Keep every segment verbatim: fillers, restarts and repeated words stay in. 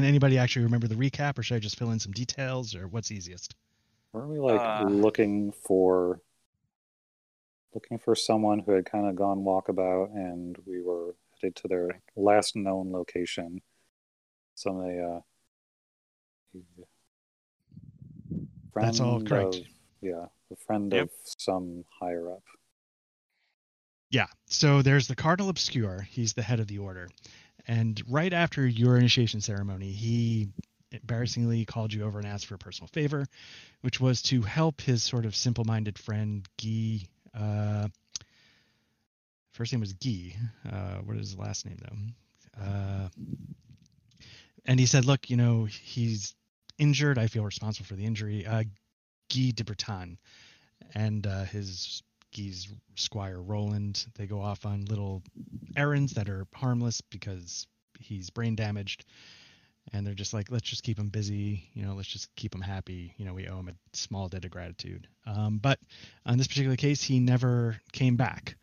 can anybody actually remember the recap, or should I just fill in some details, or what's easiest? Weren't we like uh, looking for looking for someone who had kind of gone walkabout, and we were headed to their last known location? Some of the uh, friend that's all correct. Of, yeah, a friend yep. of some higher up. Yeah, so there's the Cardinal Obscure. He's the head of the order. And right after your initiation ceremony, he embarrassingly called you over and asked for a personal favor, which was to help his sort of simple-minded friend, Guy. Uh, first name was Guy. Uh, what is his last name, though? Uh, and he said, look, you know, he's injured. I feel responsible for the injury. Uh, Guy de Bretagne and uh, his... Guy's Squire Roland. They go off on little errands that are harmless because he's brain damaged, and they're just like, let's just keep him busy, you know, let's just keep him happy, you know, we owe him a small debt of gratitude. Um, but on this particular case, he never came back,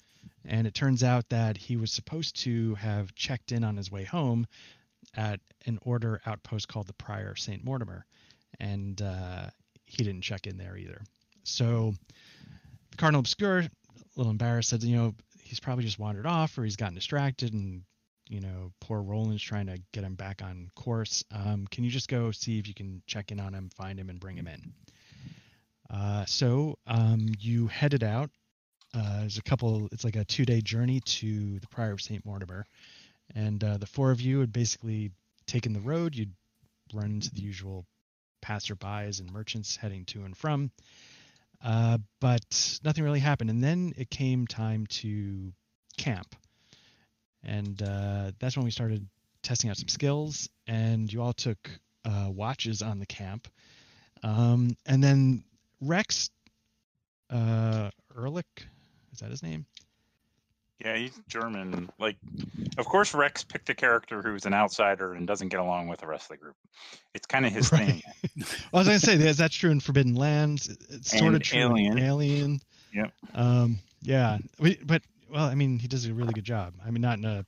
and it turns out that he was supposed to have checked in on his way home at an order outpost called the Prior Saint Mortimer, and uh, he didn't check in there either. So Cardinal Obscure, a little embarrassed, said, you know, he's probably just wandered off, or he's gotten distracted, and, you know, poor Roland's trying to get him back on course. Um, can you just go see if you can check in on him, find him, and bring him in? Uh, so um, you headed out. Uh, there's a couple, it's like a two-day journey to the Prior of Saint Mortimer, and uh, the four of you had basically taken the road. You'd run into the usual passerbys and merchants heading to and from. Uh, but nothing really happened. And then it came time to camp. And uh, that's when we started testing out some skills. And you all took uh, watches on the camp. Um, and then Rex uh, Ulrich, is that his name? Yeah, he's German. Like, of course, Rex picked a character who's an outsider and doesn't get along with the rest of the group. It's kind of his right. thing. Well, I was going to say, is that true in Forbidden Lands? It's and sort of true Alien. in Alien. Yep. Um, yeah. We, but, well, I mean, he does a really good job. I mean, not in a,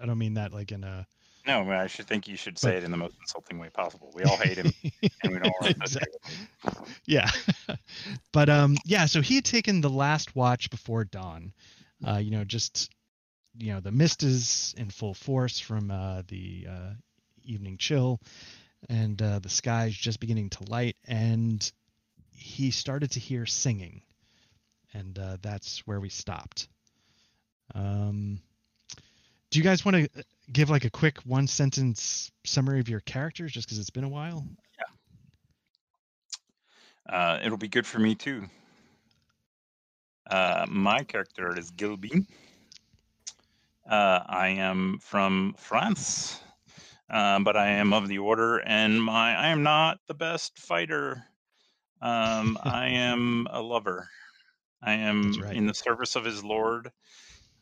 I don't mean that like in a. No, I, mean, I should think you should say but, it in the most insulting way possible. We all hate him, and we don't want exactly. to. Yeah. But, um, yeah, so he had taken the last watch before dawn. Uh, you know, just, you know, the mist is in full force from uh, the uh, evening chill, and uh, the sky is just beginning to light, and he started to hear singing, and uh, that's where we stopped. Um, do you guys want to give like a quick one sentence summary of your characters, just because it's been a while? Yeah. Uh, it'll be good for me too. Uh, my character is Gilby. Uh, I am from France, uh, but I am of the order, and my I am not the best fighter. Um, I am a lover. I am right. in the service of his Lord.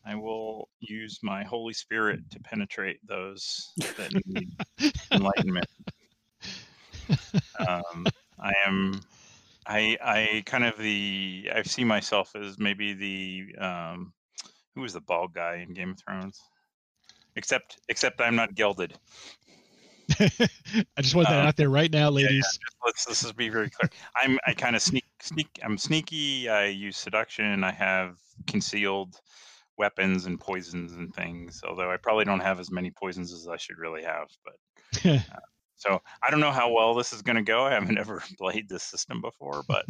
I will use my Holy Spirit to penetrate those that need enlightenment. Um, I am... I, I kind of the I see myself as maybe the um, who was the bald guy in Game of Thrones, except except I'm not gelded. I just want that uh, out there right now, ladies. Yeah, yeah, just, let's let's just be very clear. I'm I kind of sneak sneak. I'm sneaky. I use seduction. I have concealed weapons and poisons and things. Although I probably don't have as many poisons as I should really have, but. Uh, So I don't know how well this is going to go. I haven't ever played this system before, but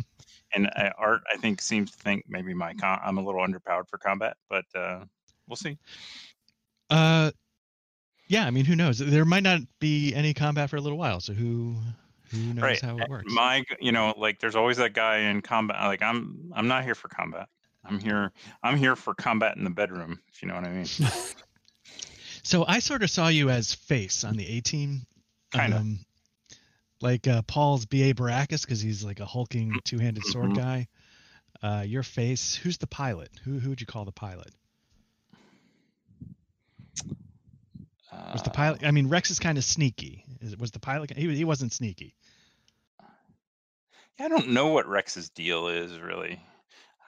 and I, Art I think seems to think maybe my com- I'm a little underpowered for combat, but uh, we'll see. Uh, yeah, I mean, who knows? There might not be any combat for a little while, so who who knows right. how it works? My, you know, like there's always that guy in combat. Like I'm I'm not here for combat. I'm here I'm here for combat in the bedroom, if you know what I mean. So I sort of saw you as Face on the A Team. Kind of. Um, like uh, Paul's B A Baracus, because he's like a hulking two-handed sword mm-hmm. guy. Uh, your Face. Who's the pilot? Who who would you call the pilot? Uh, was the pilot? I mean, Rex is kind of sneaky. Is, was the pilot? He he wasn't sneaky. I don't know what Rex's deal is really.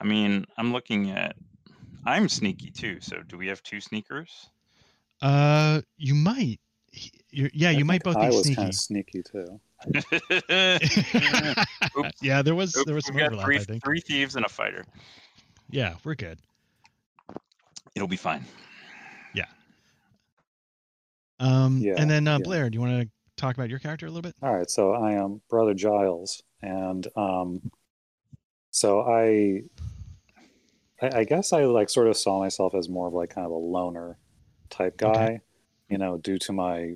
I mean, I'm looking at. I'm sneaky too. So do we have two sneakers? Uh, you might. He, You're, yeah, I you might both I be sneaky. I was sneaky too. Oops. Yeah, there was Oops. there was some overlap, three, I think. Three thieves and a fighter. Yeah, we're good. It'll be fine. Yeah. Um, yeah, and then uh, yeah. Blair, do you want to talk about your character a little bit? All right. So I am Brother Giles, and um, so I, I, I guess I like sort of saw myself as more of like kind of a loner type guy, okay. you know, due to my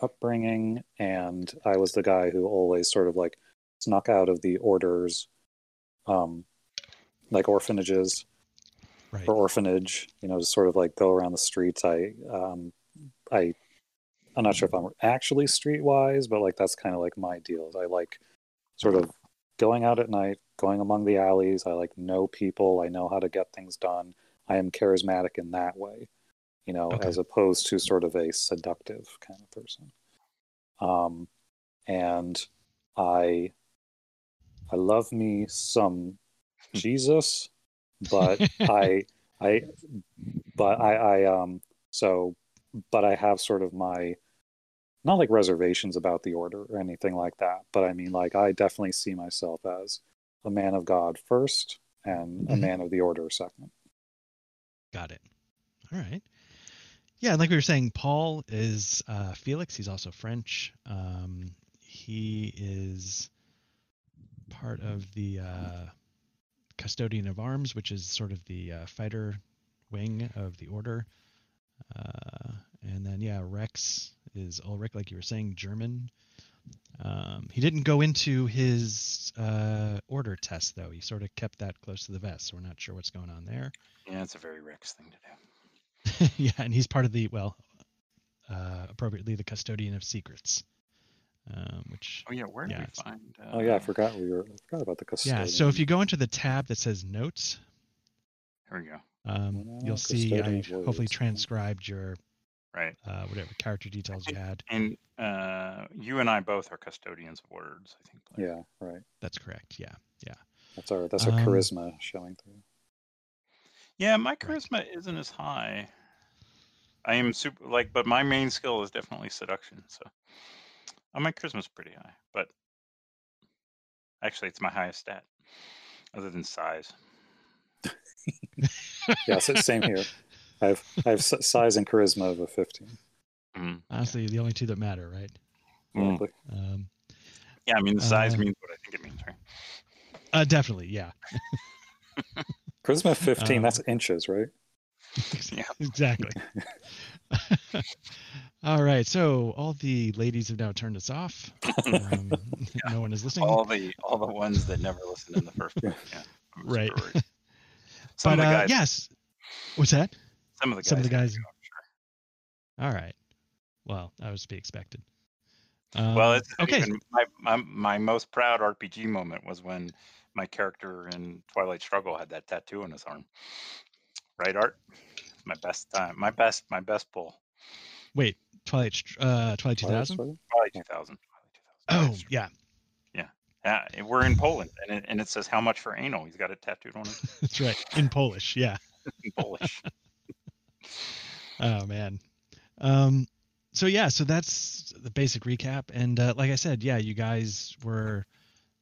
upbringing, and I was the guy who always sort of like snuck out of the orders, um, like orphanages. Right. Or orphanage, you know, to sort of like go around the streets. I, um, I, I'm not sure if I'm actually streetwise, but like that's kind of like my deal. I like sort of going out at night, going among the alleys. I like know people. I know how to get things done. I am charismatic in that way, you know, okay. as opposed to sort of a seductive kind of person. Um, and I, I love me some Jesus. But I, I, but I, I, um, so, but I have sort of my, not like reservations about the order or anything like that, but I mean, like, I definitely see myself as a man of God first and mm-hmm. a man of the order second. Got it. All right. Yeah. And like we were saying, Paul is, uh, Felix. He's also French. Um, he is part of the, uh, Custodian of Arms, which is sort of the uh, fighter wing of the order. Uh, and then, yeah, Rex is Ulrich, like you were saying, German. Um, he didn't go into his uh, order test, though. He sort of kept that close to the vest, so we're not sure what's going on there. Yeah, it's a very Rex thing to do. Yeah, and he's part of the, well, uh, appropriately, the Custodian of Secrets. Um, which, oh yeah, where did yeah, we find? Uh, oh yeah, I forgot we were. I forgot about the custodian. Yeah, so if you go into the tab that says notes, there we go. Um, well, you'll see I hopefully transcribed your right uh, whatever character details you had. And uh, you and I both are custodians of words, I think. Blair. Yeah, right. That's correct. Yeah, yeah. That's our that's our um, charisma showing through. Yeah, my charisma right. isn't as high. I am super like, but my main skill is definitely seduction. So. Oh, my charisma's pretty high, but actually, it's my highest stat, other than size. Yeah, so same here. I have I have size and charisma of a fifteen. Mm. Honestly, the only two that matter, right? Mm. Um, yeah, I mean, the size uh, means what I think it means, right? Uh, definitely, yeah. Charisma fifteen, um, that's inches, right? Yeah, exactly. All right, so all the ladies have now turned us off. Um, yeah. No one is listening. All the all the ones that never listened in the first place. Yeah, right. Some but, of the guys. Uh, yes. What's that? Some of the guys. Some of the guys. Go, sure. All right. Well, that was to be expected. Um, well, it's okay. Even my, my my most proud R P G moment was when my character in Twilight Struggle had that tattoo on his arm. Right, Art? My best time. My best. My best pull. Wait. Twilight, uh, Twilight two thousand? Twilight two thousand. Oh, yeah. Yeah. Uh, we're in Poland, and it, and it says how much for anal. He's got it tattooed on him. That's right. In Polish, yeah. In Polish. Oh, man. Um, so, yeah, so that's the basic recap. And uh, like I said, yeah, you guys were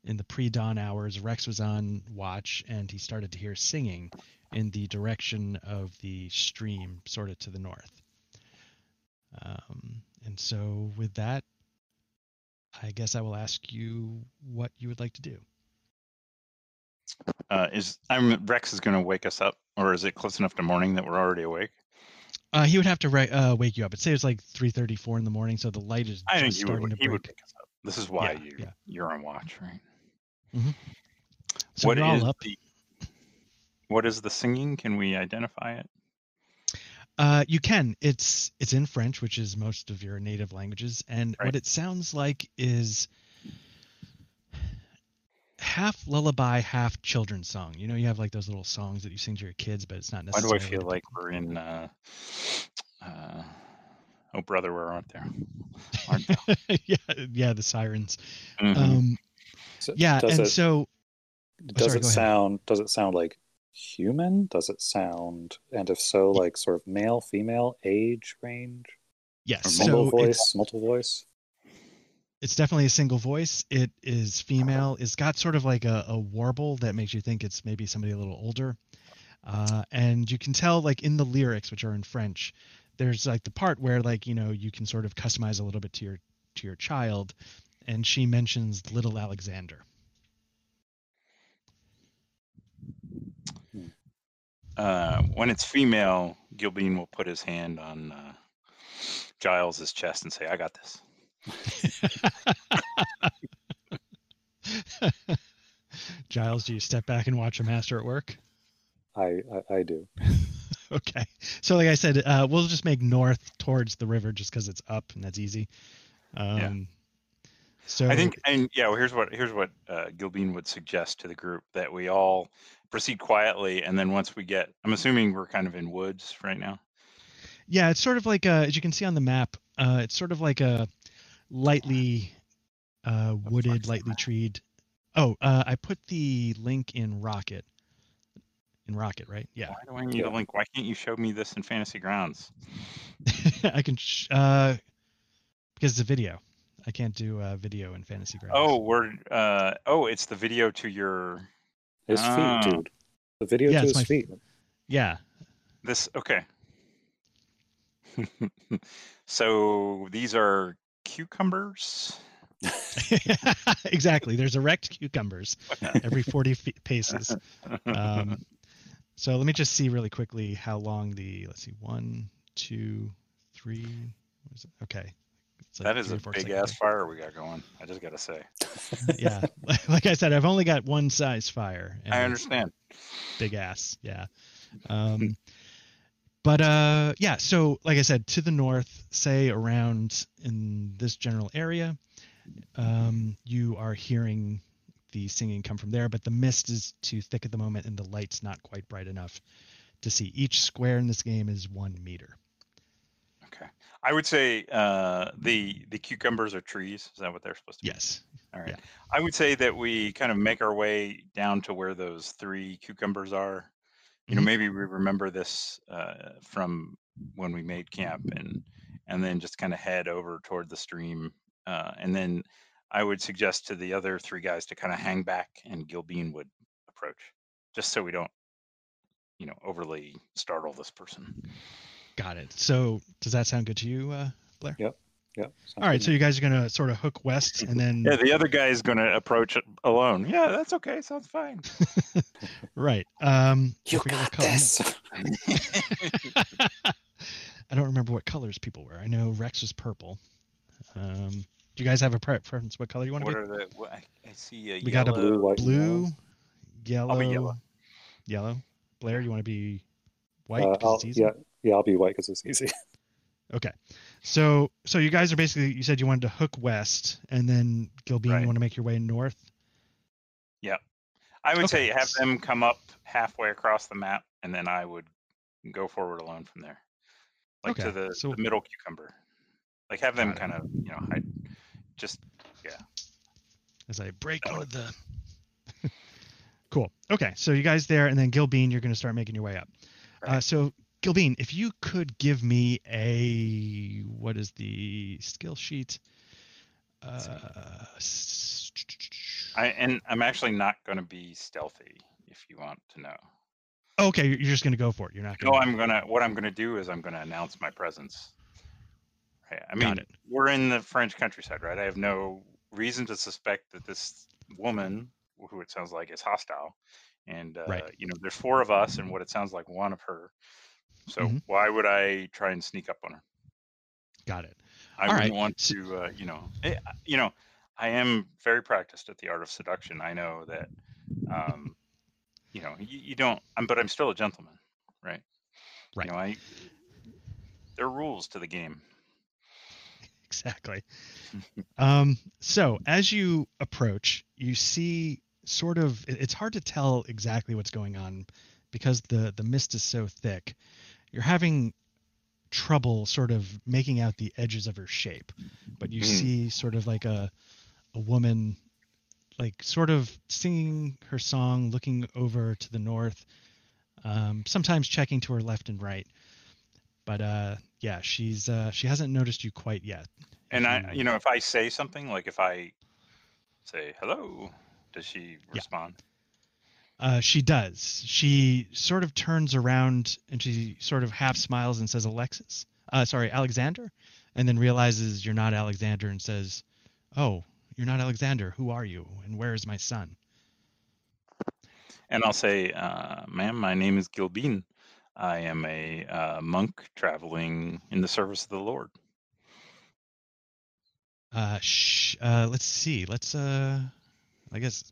in the pre-dawn hours. Rex was on watch, and he started to hear singing in the direction of the stream, sort of to the north. Um, and so with that, I guess I will ask you what you would like to do. Uh, is I'm Rex is going to wake us up, or is it close enough to morning that we're already awake? Uh, he would have to re- uh, wake you up. It says like three thirty, four in the morning. So the light is I think just starting would, to break. He would wake us up. This is why yeah, you, yeah. you're on watch, right? Mm-hmm. So what, we're all is up. The, what is the singing? Can we identify it? Uh, you can. It's it's in French, which is most of your native languages, and right. what it sounds like is half lullaby, half children's song. You know, you have like those little songs that you sing to your kids, but it's not necessarily. Why do I feel like we're in? Uh, uh, oh, brother, where aren't there? Aren't there? yeah, yeah, the sirens. Mm-hmm. Um, so, yeah, and it, so does oh, sorry, it sound? Ahead. Does it sound like? Human? Does it sound, and if so, like sort of male, female, age range? Yes. Or multiple so voice, it's, multiple voice. It's definitely a single voice. It is female. It's got sort of like a, a warble that makes you think it's maybe somebody a little older. Uh, and you can tell, like, in the lyrics, which are in French, there's like the part where, like, you know, you can sort of customize a little bit to your to your child, and she mentions Little Alexander. Uh, when it's female, Gilbean will put his hand on uh, Giles's chest and say, "I got this." Giles, do you step back and watch a master at work? I I, I do. Okay, so like I said, uh, we'll just make north towards the river, just because it's up and that's easy. Um, yeah. So I think, and yeah, well, here's what here's what uh, Gilbean would suggest to the group, that we all proceed quietly, and then once we get, I'm assuming we're kind of in woods right now. Yeah, it's sort of like a, as you can see on the map, uh, it's sort of like a lightly uh, wooded, lightly treed. Oh, uh, I put the link in Rocket. In Rocket, right? Yeah. Why do I need yeah. a link? Why can't you show me this in Fantasy Grounds? I can, sh uh, because it's a video. I can't do uh, video in Fantasy Grounds. Oh, we're, uh, oh, it's the video to your. His feet, dude. The video yeah, to his feet. Yeah. This, okay. So these are cucumbers? Exactly. There's erect cucumbers every forty feet paces. Um, so let me just see really quickly how long the, let's see, one, two, three. What is it? Okay. Like that is a big-ass fire we got going. I just got to say. Yeah. Like I said, I've only got one size fire. I understand. Big-ass, yeah. Um, but, uh, yeah, so like I said, to the north, say around in this general area, um, you are hearing the singing come from there, but the mist is too thick at the moment, and the light's not quite bright enough to see. Each square in this game is one meter. Okay. I would say uh, the the cucumbers are trees. Is that what they're supposed to be? Yes. All right. Yeah. I would say that we kind of make our way down to where those three cucumbers are. You know, mm-hmm. maybe we remember this uh, from when we made camp, and and then just kind of head over toward the stream. Uh, and then I would suggest to the other three guys to kind of hang back, and Gilbean would approach, just so we don't, you know, overly startle this person. Got it. So does that sound good to you, uh, Blair? Yep. Yep. All right. So you guys are going to sort of hook west, and then. Yeah, the other guy is going to approach it alone. Yeah, that's okay. Sounds fine. Right. Um, you got this. I don't remember what colors people were. I know Rex was purple. Um, do you guys have a preference? What color you want to be? What are the, what, I see a we yellow, got a blue, white, blue yellow. I'll be yellow. Yellow. Blair, you want to be white? Uh, it's easy? Yeah. Yeah, I'll be white because it's easy. Okay. So so you guys are basically, you said you wanted to hook west, and then Gilbean, right. you want to make your way north? Yeah. I would okay. say have them come up halfway across the map, and then I would go forward alone from there. Like okay. to the, so, the middle cucumber. Like have them kind of, you know, hide. Just, yeah. As I break oh. one of the... Cool. Okay. So you guys there, and then Gilbean, you're going to start making your way up. Right. Uh, so... Gilbean, if you could give me a, what is the skill sheet? Uh, I, and I'm actually not going to be stealthy, if you want to know. Okay, you're just going to go for it. You're not. Gonna no, I'm going to, what I'm going to do is I'm going to announce my presence. Right? I mean, we're in the French countryside, right? I have no reason to suspect that this woman, who it sounds like is hostile, and, uh, right. you know, there's four of us and what it sounds like one of her. So mm-hmm. why would I try and sneak up on her? Got it. I All wouldn't right. want to, uh, you know, it, you know, I am very practiced at the art of seduction. I know that, um, you know, you, you don't, I'm, but I'm still a gentleman, right? Right. You know, I, there are rules to the game. Exactly. um, so as you approach, you see sort of, it's hard to tell exactly what's going on, because the, the mist is so thick, you're having trouble sort of making out the edges of her shape. But you mm. see sort of like a, a woman, like sort of singing her song, looking over to the north, um, sometimes checking to her left and right. But uh, yeah, she's uh, she hasn't noticed you quite yet. And I, you know, if I say something, like if I say hello, does she respond? Yeah. Uh, she does. She sort of turns around and she sort of half smiles and says, "Alexis, uh, sorry, Alexander," and then realizes you're not Alexander and says, "Oh, you're not Alexander. Who are you? And where is my son?" And I'll say, uh, "Ma'am, my name is Gilbin. I am a uh, monk traveling in the service of the Lord." Uh, sh uh, let's see. Let's, uh, I guess,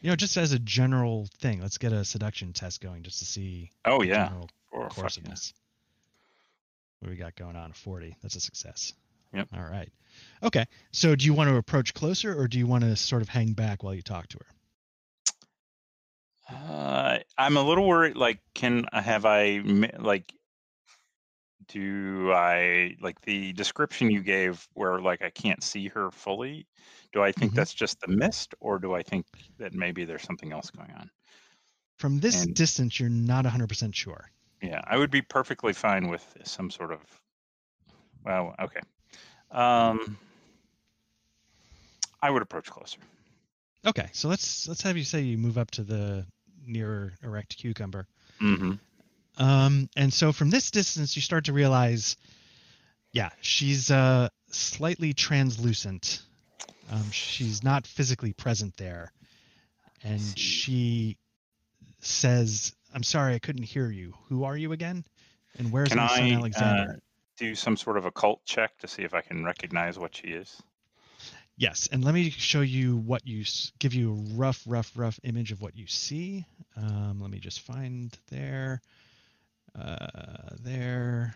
you know, just as a general thing, let's get a seduction test going just to see. Oh, yeah. Or course of this. What do we got going on? forty. That's a success. Yep. All right. Okay. So do you want to approach closer or do you want to sort of hang back while you talk to her? Uh, I'm a little worried, like, can I, have I, like, do I, like, the description you gave where, like, I can't see her fully, do I think mm-hmm. that's just the mist, or do I think that maybe there's something else going on? From this and, distance, you're not one hundred percent sure. Yeah, I would be perfectly fine with some sort of, well, okay. Um, I would approach closer. Okay, so let's let's have you say you move up to the nearer erect cucumber. Mm-hmm. Um, and so from this distance, you start to realize, yeah, she's uh, slightly translucent. Um, she's not physically present there. And she says, "I'm sorry, I couldn't hear you. Who are you again? And where's my son Alexander?" Uh, do some sort of occult check to see if I can recognize what she is? Yes, and let me show you what you give you a rough, rough, rough image of what you see. Um, let me just find there, uh, there,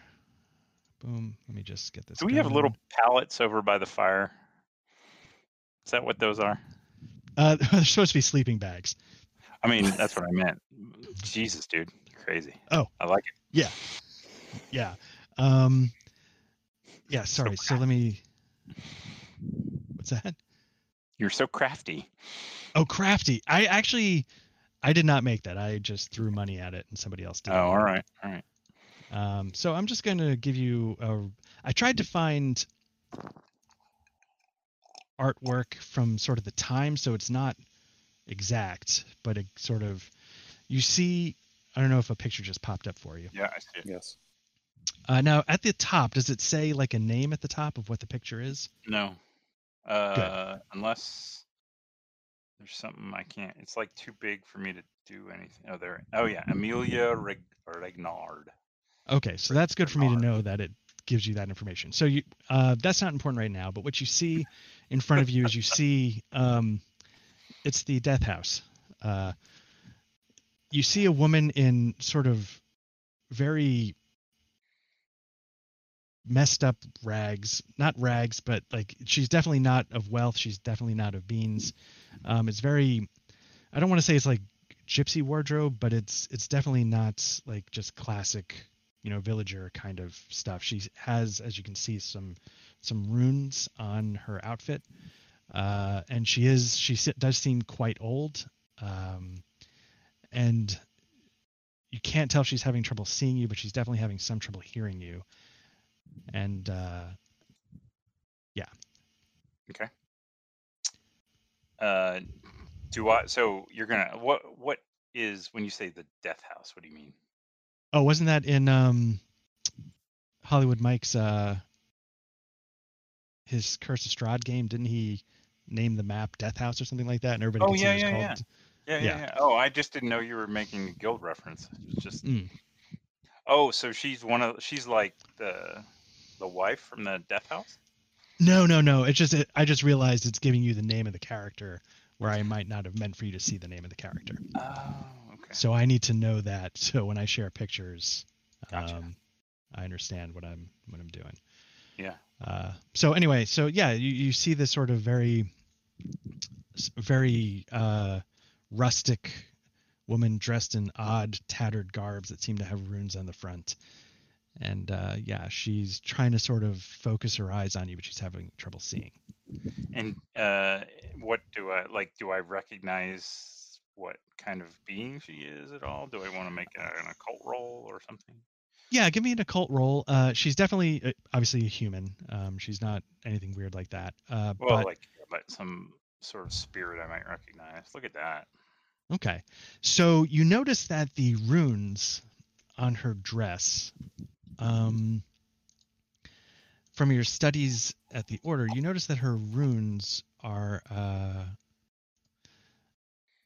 boom. Let me just get this. Do we going. have little pallets over by the fire? Is that what those are? Uh, they're supposed to be sleeping bags. I mean, that's what I meant. Jesus, dude, you're crazy. Oh, I like it. Yeah, yeah, um, yeah. Sorry. So, so let me. What's that? You're so crafty. Oh, crafty. I actually, I did not make that. I just threw money at it and somebody else did. Oh, all right. All right. Um, so I'm just going to give you a, I tried to find artwork from sort of the time. So it's not exact, but it sort of, you see, I don't know if a picture just popped up for you. Yeah, I see it. Yes. Uh, now at the top, does it say like a name at the top of what the picture is? No. Uh, Good. Unless there's something I can't. It's like too big for me to do anything. Oh, there. Oh, yeah, Amelia Reg Regnard. Okay, so that's good for me to know that it gives you that information. So you, uh, that's not important right now. But what you see in front of you is you see, um, it's the Death House. Uh, you see a woman in sort of very messed up rags, not rags, but like she's definitely not of wealth. She's definitely not of beans. Um, it's very, I don't want to say it's like gypsy wardrobe, but it's, it's definitely not like just classic, you know, villager kind of stuff. She has, as you can see, some, some runes on her outfit. Uh, and she is, she does seem quite old. Um, and you can't tell if she's having trouble seeing you, but she's definitely having some trouble hearing you. And uh yeah. Okay. Uh do I so you're gonna what what is when you say the Death House, what do you mean? Oh, wasn't that in um Hollywood Mike's uh his Curse of Strahd game? Didn't he name the map Death House or something like that? And everybody oh, yeah, yeah, yeah. Yeah, yeah, yeah, yeah. Oh, I just didn't know you were making a guild reference. It's just mm. Oh, so she's one of she's like the the wife from the Death House? No, no, no. It's just it, I just realized it's giving you the name of the character where I might not have meant for you to see the name of the character. Oh, okay. So I need to know that so when I share pictures, gotcha. um, I understand what I'm what I'm doing. Yeah. Uh, so anyway, so yeah, you you see this sort of very very uh, rustic woman dressed in odd tattered garbs that seem to have runes on the front, and uh yeah, she's trying to sort of focus her eyes on you, but she's having trouble seeing. And uh what do I like do I recognize what kind of being she is at all? Do I want to make an occult roll or something? Yeah, give me an occult roll. Uh, she's definitely, uh, obviously, a human. Um, she's not anything weird like that. Uh, well, but, like, but some sort of spirit I might recognize. Look at that. Okay. So you notice that the runes on her dress, um, from your studies at the Order, you notice that her runes are uh,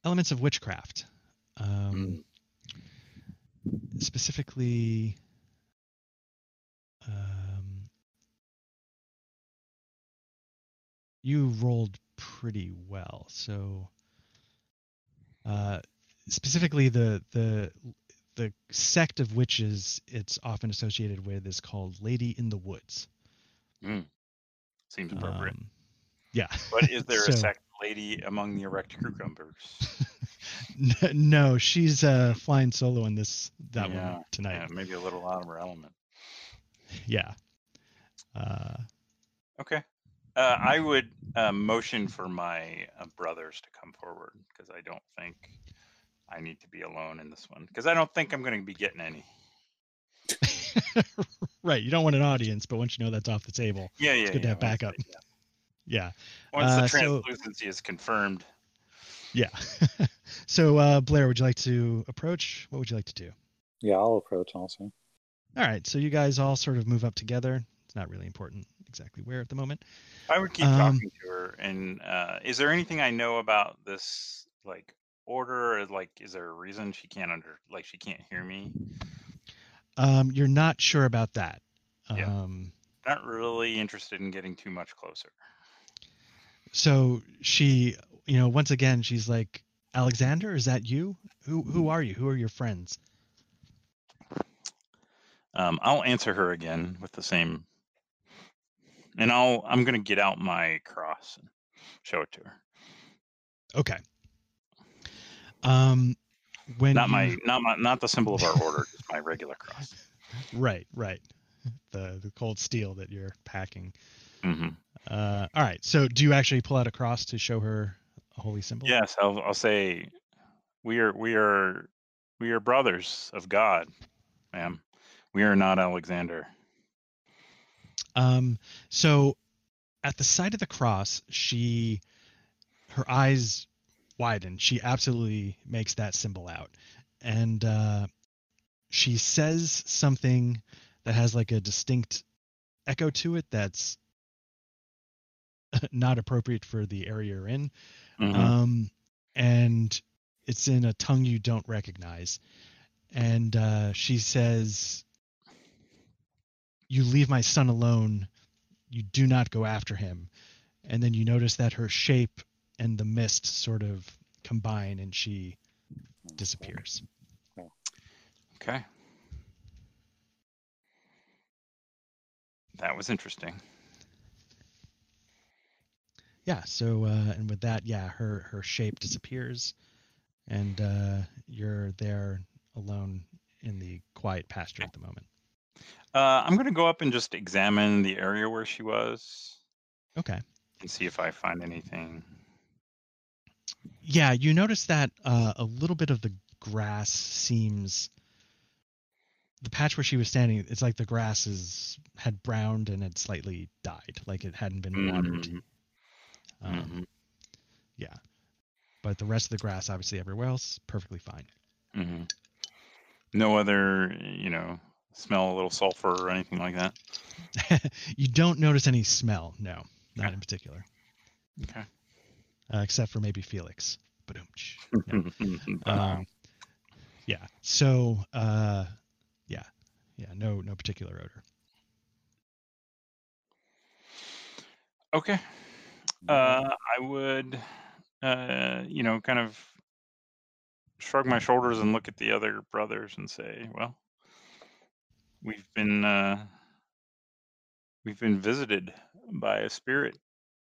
elements of witchcraft. Um, mm. Specifically... Um, you rolled pretty well, so uh, specifically the the the sect of witches it's often associated with is called Lady in the Woods. Mm. Seems appropriate. Um, yeah, but is there so, a sect lady among the erect cucumbers? No, she's uh, flying solo in this that yeah, one tonight. Yeah, maybe a little out of her element. Yeah. Uh, okay. Uh, I would uh, motion for my uh, brothers to come forward because I don't think I need to be alone in this one because I don't think I'm going to be getting any. Right. You don't want an audience, but once you know that's off the table, yeah, yeah, it's good yeah, to have backup. It, yeah. yeah. Once uh, the translucency so, is confirmed. Yeah. So, uh, Blair, would you like to approach? What would you like to do? Yeah, I'll approach also. All right, so you guys all sort of move up together. It's not really important exactly where at the moment. I would keep um, talking to her. And uh, is there anything I know about this, like, order? Or, like, is there a reason she can't under, like, she can't hear me? Um, you're not sure about that. Yeah. Um, not really interested in getting too much closer. So she, you know, once again, she's like, Alexander, is that you? Who who are you? Who are your friends? Um, I'll answer her again with the same, and I'll, I'm going to get out my cross and show it to her. Okay. Um, when not you... my, not my, not the symbol of our order, just my regular cross. Right, right. The the cold steel that you're packing. Mm-hmm. Uh, all right. So, do you actually pull out a cross to show her a holy symbol? Yes, I'll, I'll say, we are, we are, we are brothers of God, ma'am. We are not Alexander. Um, so at the sight of the cross, she, her eyes widen. She absolutely makes that symbol out. And uh, she says something that has like a distinct echo to it that's not appropriate for the area you're in. Mm-hmm. Um, and it's in a tongue you don't recognize. And uh, she says... You leave my son alone. You do not go after him. And then you notice that her shape and the mist sort of combine and she disappears. Okay. That was interesting. Yeah. So, uh, and with that, yeah, her, her shape disappears and, uh, you're there alone in the quiet pasture at the moment. Uh, I'm going to go up and just examine the area where she was. Okay. And see if I find anything. Yeah, you notice that uh, a little bit of the grass seems... The patch where she was standing, it's like the grass is, had browned and had slightly died. Like it hadn't been mm-hmm. watered. Um, mm-hmm. Yeah. But the rest of the grass, obviously everywhere else, perfectly fine. Mm-hmm. No other, you know... Smell a little sulfur or anything like that? You don't notice any smell, no. Not okay. in particular. Okay. Uh, except for maybe Felix. Ba-dum-tsh. No. um, yeah. So, uh, yeah. Yeah, no no particular odor. Okay. Uh, I would, uh, you know, kind of shrug my shoulders and look at the other brothers and say, well, We've been uh, we've been visited by a spirit,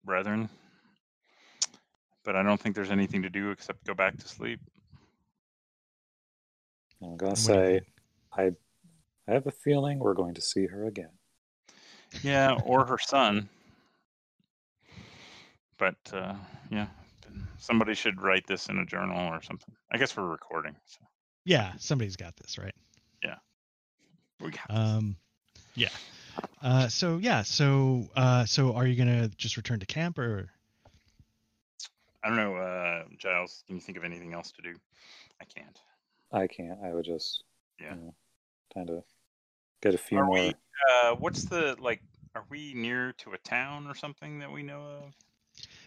brethren. But I don't think there's anything to do except go back to sleep. I'm gonna say, I I have a feeling we're going to see her again. Yeah, or her son. But uh, yeah, somebody should write this in a journal or something. I guess we're recording. So. Yeah, somebody's got this, right? Yeah. We got this. Um, yeah. Uh, so yeah. So uh, so are you gonna just return to camp, or? I don't know, uh, Giles. Can you think of anything else to do? I can't. I can't. I would just yeah, you know, kind of get a few are more. We, uh, what's the like? Are we near to a town or something that we know of?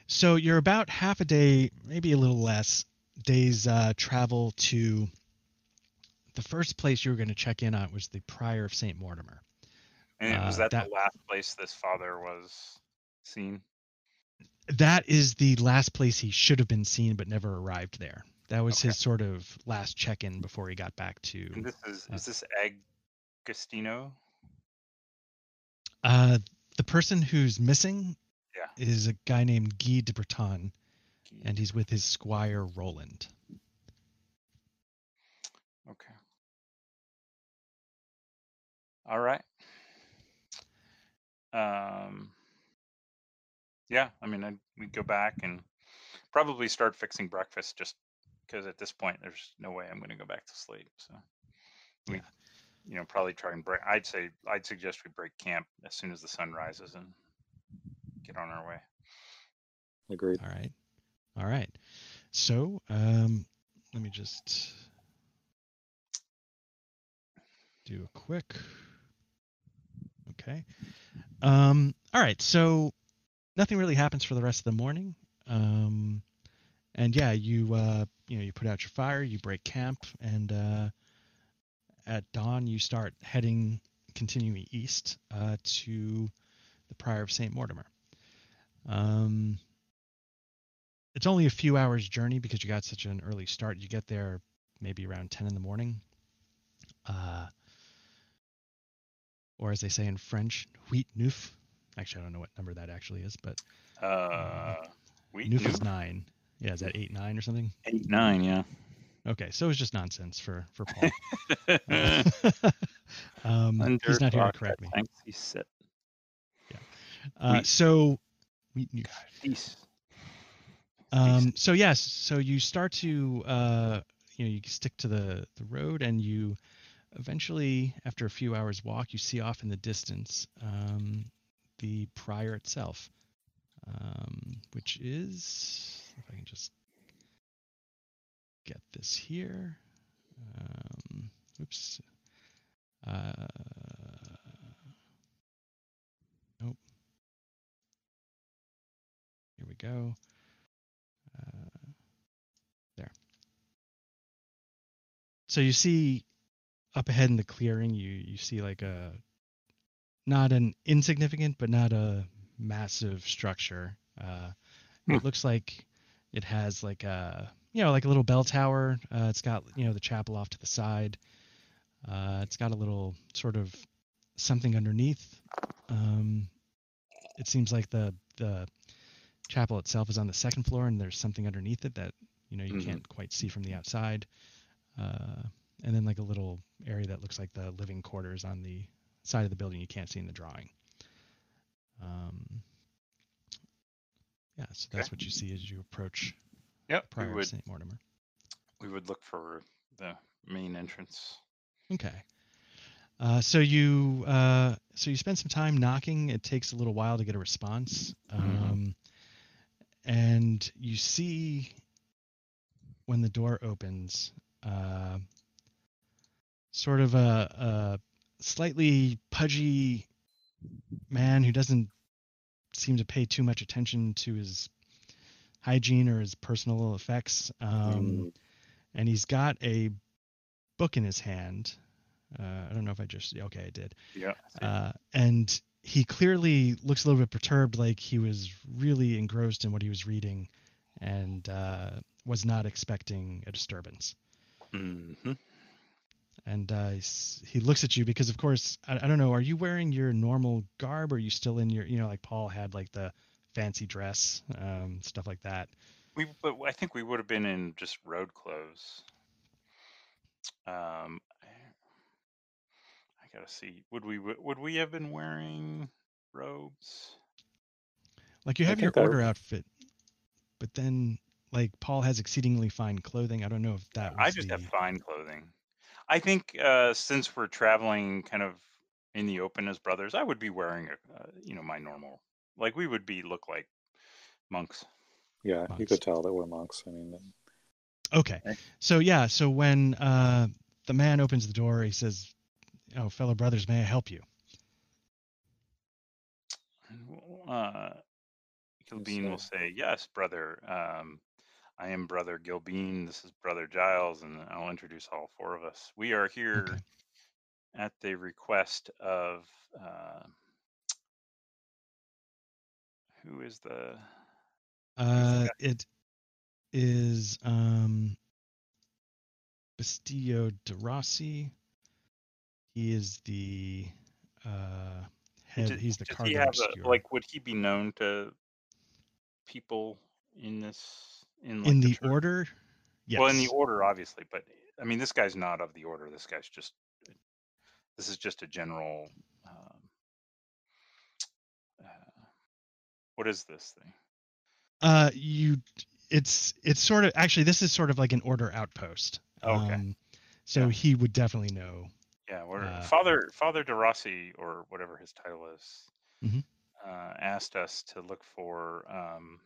So you're about half a day, maybe a little less, days uh, travel to the first place you were going to check in on was the Prior of Saint Mortimer. And uh, was that, that the last place this father was seen? That is the last place he should have been seen but never arrived there. That was okay. His sort of last check-in before he got back to... And this is, uh, is this Agostino? Uh, the person who's missing... Yeah. Is a guy named Guy de Bretagne, and he's with his squire Roland. Okay. All right. Um. Yeah, I mean, I'd, we'd go back and probably start fixing breakfast, just because at this point there's no way I'm going to go back to sleep. So, we, yeah. you know, probably try and break. I'd say I'd suggest we break camp as soon as the sun rises and. Get on our way. Agreed. All right. All right. So, um, let me just do a quick. Okay. Um, all right. So nothing really happens for the rest of the morning. Um, and yeah, you, uh, you know, you put out your fire, you break camp, and, uh, at dawn you start heading, continuing east, uh, to the Prior of Saint Mortimer. Um, it's only a few hours journey because you got such an early start. You get there maybe around ten in the morning. Uh, or as they say in French, huit neuf. Actually, I don't know what number that actually is, but uh, huit neuf is nine. Yeah, is that eight, nine or something? Eight, nine, yeah. Okay, so it's just nonsense for, for Paul. uh, um, he's not here to correct me. ninety-six. Yeah. Uh, so... Um, so yes, so you start to uh, you know you stick to the, the road, and you eventually, after a few hours walk, you see off in the distance um, the prior itself, um, which is, if I can just get this here. Um, oops. Uh, nope. Here we go. Uh, there. So you see up ahead in the clearing, you, you see like a, not an insignificant, but not a massive structure. Uh, hmm. It looks like it has like a, you know, like a little bell tower. Uh, it's got, you know, the chapel off to the side. Uh, it's got a little sort of something underneath. Um, it seems like the, the, chapel itself is on the second floor, and there's something underneath it that you know you mm-hmm. can't quite see from the outside, uh, and then like a little area that looks like the living quarters on the side of the building you can't see in the drawing. Um, yeah, so that's okay. What you see as you approach. Yep, Prior to Saint Mortimer. We would look for the main entrance. Okay. Uh, so you uh, so you spend some time knocking. It takes a little while to get a response. Um, mm-hmm. And you see when the door opens, uh, sort of a, a slightly pudgy man who doesn't seem to pay too much attention to his hygiene or his personal effects. Um, and he's got a book in his hand. Uh, I don't know if I just, okay, I did. Yeah. Uh, and he clearly looks a little bit perturbed, like he was really engrossed in what he was reading and uh, was not expecting a disturbance. Mm-hmm. And uh, he looks at you because, of course, I, I don't know, are you wearing your normal garb, or are you still in your, you know, like Paul had like the fancy dress, um, stuff like that? We, but I think we would have been in just road clothes. Um. Gotta see. Would we would we have been wearing robes? Like you have your order outfit, but then like Paul has exceedingly fine clothing. I don't know if that. Was I just the... have fine clothing. I think uh, since we're traveling kind of in the open as brothers, I would be wearing, a, uh, you know, my normal, like we would be look like monks. Yeah, monks. You could tell that we're monks. I mean, okay. Right? So yeah, so when uh, the man opens the door, he says, "Oh, fellow brothers, may I help you?" Uh, Gilbean yes, will say, "Yes, brother. Um, I am Brother Gilbean. This is Brother Giles, and I'll introduce all four of us. We are here okay. at the request of uh, who is the? Uh, the it is um, Bustillo de Rossi. He is the uh, head. Did, he's the Cardinal Obscure. Like, would he be known to people in this?" In, like, in the, the order? Yes. Well, in the order, obviously, but I mean, this guy's not of the order. This guy's just, this is just a general, um, uh, what is this thing? Uh, you, it's, it's sort of, actually, this is sort of like an order outpost. Oh, okay. Um, so yeah. He would definitely know. Yeah. We're, uh, Father, Father de Rossi, or whatever his title is, mm-hmm. uh, asked us to look for, um,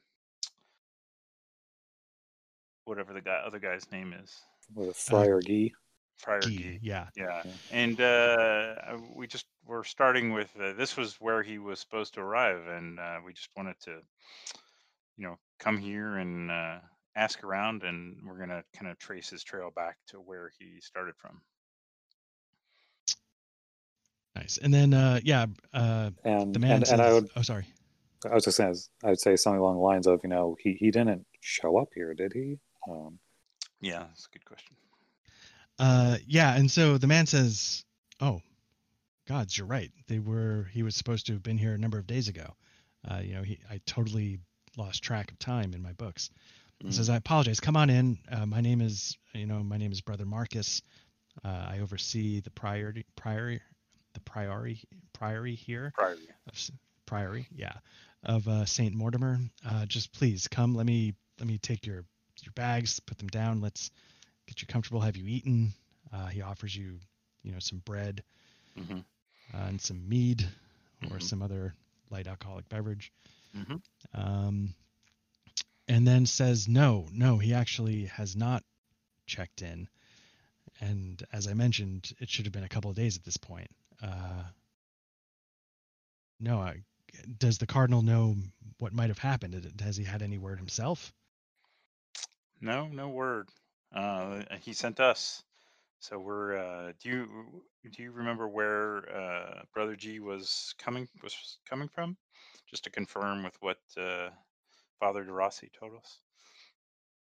whatever the guy, other guy's name is. With Friar uh, Guy. Friar Guy, yeah. Yeah, okay. And uh, we just were starting with, uh, this was where he was supposed to arrive, and uh, we just wanted to, you know, come here and uh, ask around, and we're going to kind of trace his trail back to where he started from. Nice. And then, uh, yeah, uh, and, the man and, says, and I would, oh, sorry. I was just saying, I would say something along the lines of, you know, he, he didn't show up here, did he? Um, yeah, that's a good question. Uh, yeah, and so the man says, "Oh, gods, you're right. They were. He was supposed to have been here a number of days ago. Uh, you know, he. I totally lost track of time in my books." Mm-hmm. He says, "I apologize. Come on in. Uh, my name is, you know, my name is Brother Marcus. Uh, I oversee the priory, priory, the priory, priory here. Priory, priory, yeah, of uh, Saint Mortimer. Uh, just please come. Let me." Let me take your, your bags, put them down. Let's get you comfortable. Have you eaten?" Uh, he offers you, you know, some bread mm-hmm. uh, and some mead mm-hmm. or some other light alcoholic beverage. Mm-hmm. Um, and then says, no, no, he actually has not checked in. And as I mentioned, it should have been a couple of days at this point. Uh, no, I, does the Cardinal know what might have happened? Has he had any word himself? No, no word. Uh, he sent us. So we're. Uh, do you do you remember where uh, Brother G was coming was coming from? Just to confirm with what uh, Father de Rossi told us.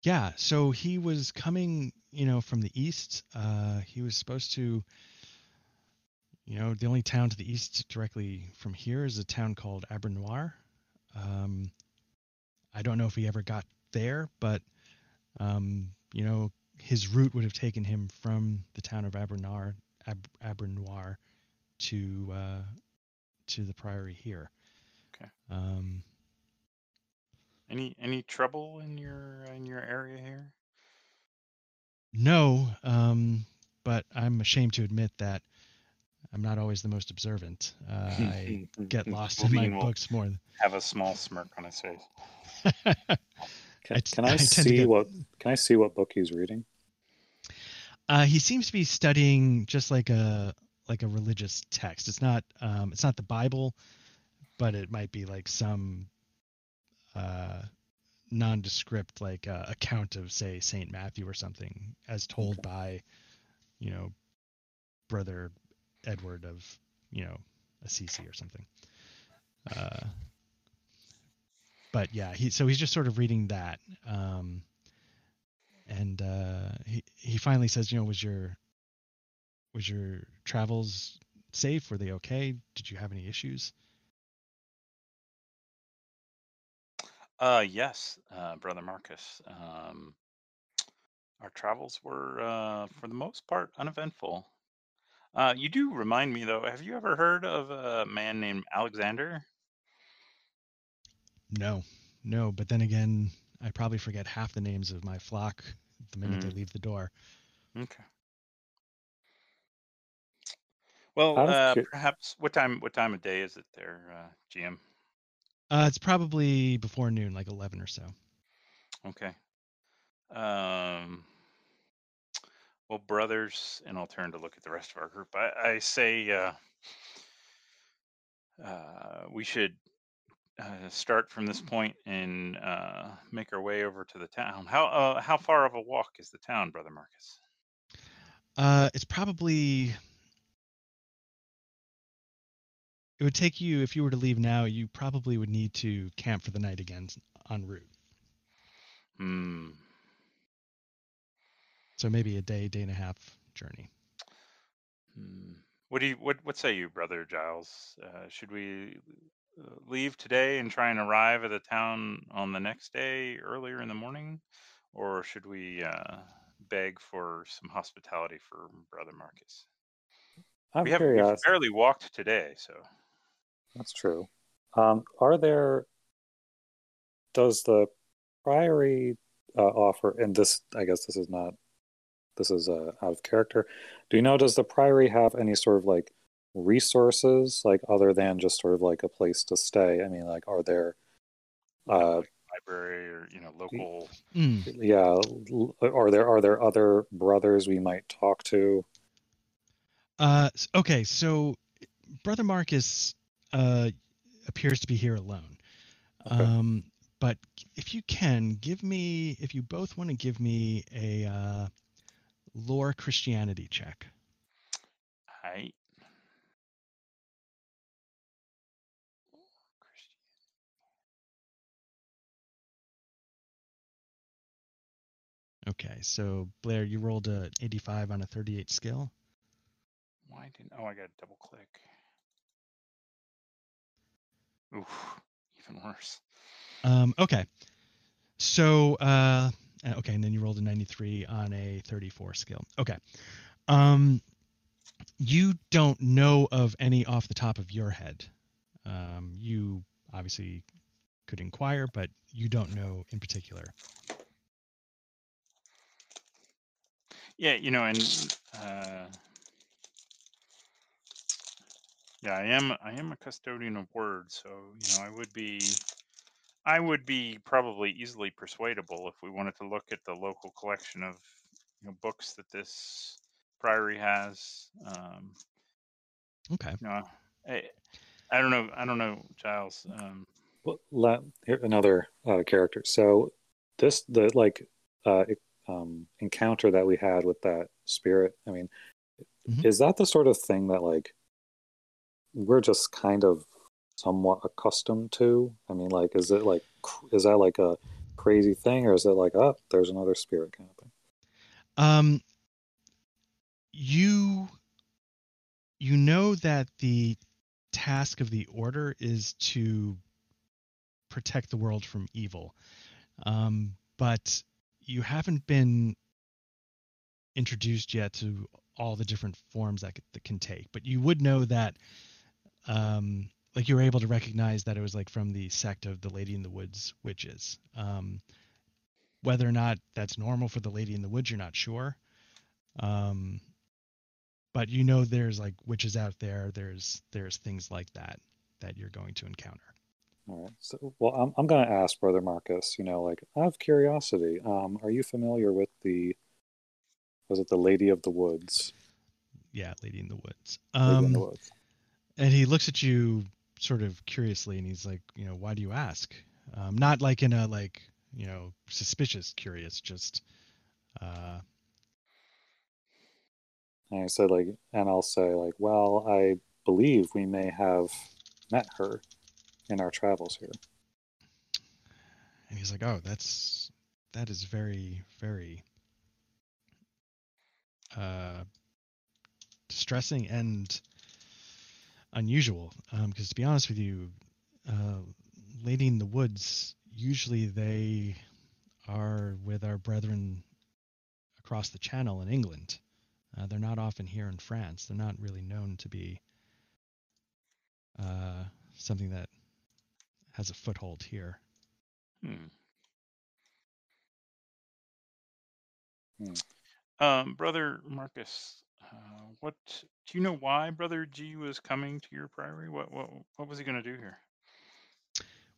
Yeah. So he was coming, you know, from the east. Uh, he was supposed to. You know, the only town to the east directly from here is a town called Abernoir. Um, I don't know if he ever got there, but um, you know, his route would have taken him from the town of Abernoir, Ab- Abernoir, to uh, to the priory here. Okay. Um, any any trouble in your in your area here? No, um, but I'm ashamed to admit that I'm not always the most observant. Uh, I get lost in my books more. Have a small smirk on his face. Can, can I, I see get... what? Can I see what book he's reading? Uh, he seems to be studying just like a like a religious text. It's not um, it's not the Bible, but it might be like some uh, nondescript like uh, account of, say, Saint Matthew or something, as told okay. by, you know, Brother Edward of, you know, Assisi or something. Uh, but yeah, he so he's just sort of reading that, um, and uh, he he finally says, you know, was your was your travels safe? Were they okay? Did you have any issues? Uh, yes, uh, Brother Marcus. Um, our travels were, uh, for the most part, uneventful. Uh, you do remind me, though. Have you ever heard of a man named Alexander? No, no. But then again, I probably forget half the names of my flock the minute mm. they leave the door. Okay. Well, uh, perhaps what time? What time of day is it there, uh, G M? Uh, it's probably before noon, like eleven or so. Okay. Um. Well, brothers, and I'll turn to look at the rest of our group. I, I say uh, uh, we should uh, start from this point and uh, make our way over to the town. How uh, how far of a walk is the town, Brother Marcus? Uh, it's probably. It would take you, if you were to leave now, you probably would need to camp for the night again en route. Hmm. So maybe a day, day and a half journey. Hmm. What do you, what, what say you, Brother Giles? Uh, should we leave today and try and arrive at the town on the next day, earlier in the morning, or should we uh, beg for some hospitality for Brother Marcus? I'm we have we've barely walked today, so. That's true. Um, are there, does the Priory uh, offer, and this, I guess this is not, this is uh, out of character. Do you know, does the Priory have any sort of like resources, like other than just sort of like a place to stay? I mean, like, are there uh, like library or, you know, local? Yeah. Are there, are there other brothers we might talk to? Uh, okay, so Brother Marcus uh, appears to be here alone. Okay. Um, but if you can, give me, if you both want to give me a uh, lore Christianity check. All right. Okay, so Blair, you rolled an eighty-five on a thirty-eight skill. Why didn't oh I gotta double click. Oof, even worse. Um okay. So uh okay, and then you rolled a ninety-three on a thirty-four skill. Okay. Um you don't know of any off the top of your head. Um you obviously could inquire, but you don't know in particular. Yeah, you know, and uh yeah, I am. I am a custodian of words, so you know, I would be, I would be probably easily persuadable if we wanted to look at the local collection of, you know, books that this priory has. Um, okay. You know, I, I don't know. I don't know, Giles. Um, well, let, here, another uh, character. So this the like uh, um, encounter that we had with that spirit. I mean, mm-hmm. Is that the sort of thing that like? We're just kind of somewhat accustomed to? I mean, like, is it like, is that like a crazy thing, or is it like, oh, there's another spirit kind of thing? Um, you, you know that the task of the order is to protect the world from evil. Um, but you haven't been introduced yet to all the different forms that, that can take, but you would know that, Um, like you were able to recognize that it was like from the sect of the Lady in the Woods witches. Um, whether or not that's normal for the Lady in the Woods, you're not sure. Um, but you know, there's like witches out there. There's there's things like that that you're going to encounter. All right. So, well, I'm I'm going to ask Brother Marcus. You know, like out of curiosity, um, are you familiar with the? Was it the Lady of the Woods? Yeah, Lady in the Woods. Um, Lady in the Woods. And he looks at you sort of curiously, and he's like, you know, why do you ask? Um, not like in a, like, you know, suspicious, curious, just... Uh... And I said, like, and I'll say, like, well, I believe we may have met her in our travels here. And he's like, oh, that's, that is very, very uh, distressing and... unusual, um because to be honest with you, uh Lady in the Woods, usually they are with our brethren across the channel in England. Uh, they're not often here in France. They're not really known to be uh something that has a foothold here. hmm. Hmm. Um brother Marcus, uh, what do you know why Brother G was coming to your priory? What what what was he going to do here?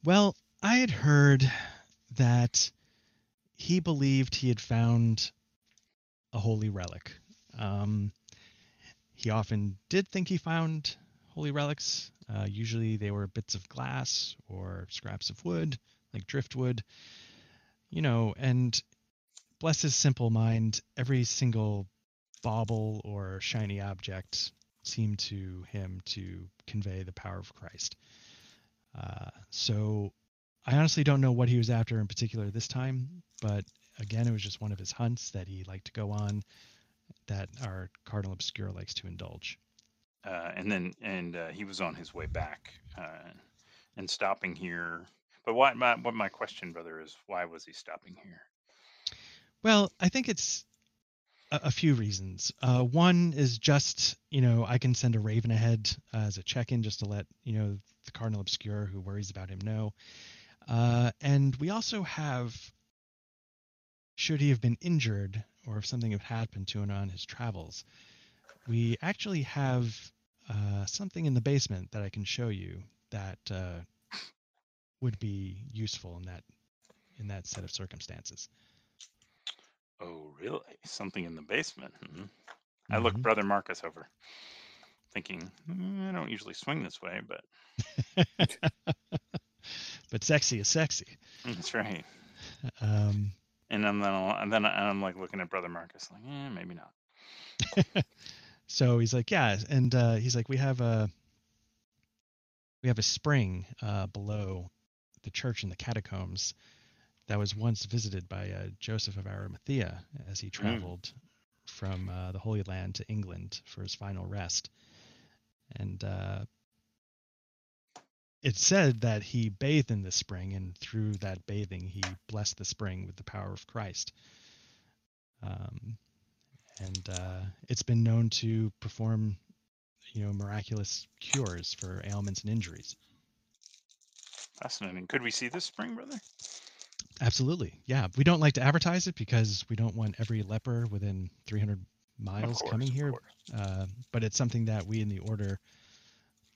Well, I had heard that he believed he had found a holy relic. Um, he often did think he found holy relics. Uh, usually they were bits of glass or scraps of wood, like driftwood, you know, and bless his simple mind, every single bauble or shiny object seemed to him to convey the power of Christ. Uh, so I honestly don't know what he was after in particular this time, but again, it was just one of his hunts that he liked to go on that our Cardinal Obscure likes to indulge. Uh, and then, and uh, he was on his way back uh, and stopping here. But what my, what my question, brother, is why was he stopping here? Well, I think it's a, a few reasons. Uh, one is just, you know, I can send a raven ahead uh, as a check-in just to let, you know, the Cardinal Obscure who worries about him know. Uh, and we also have, should he have been injured or if something had happened to him on his travels, we actually have uh, something in the basement that I can show you that uh, would be useful in that in that set of circumstances. Oh, really? Something in the basement? Mm-hmm. Mm-hmm. I look Brother Marcus over, thinking, mm, I don't usually swing this way, but... but sexy is sexy. That's right. Um, and, then, and then I'm like looking at Brother Marcus, like, eh, maybe not. So he's like, yeah, and uh, he's like, we have a we have a spring uh, below the church in the catacombs that was once visited by uh, Joseph of Arimathea as he traveled mm. from uh, the Holy Land to England for his final rest, and uh, it said that he bathed in the spring, and through that bathing, he blessed the spring with the power of Christ. Um. And uh, it's been known to perform, you know, miraculous cures for ailments and injuries. Fascinating. Could we see this spring, brother? Absolutely. Yeah. We don't like to advertise it because we don't want every leper within three hundred miles course, coming here. Uh, but it's something that we in the order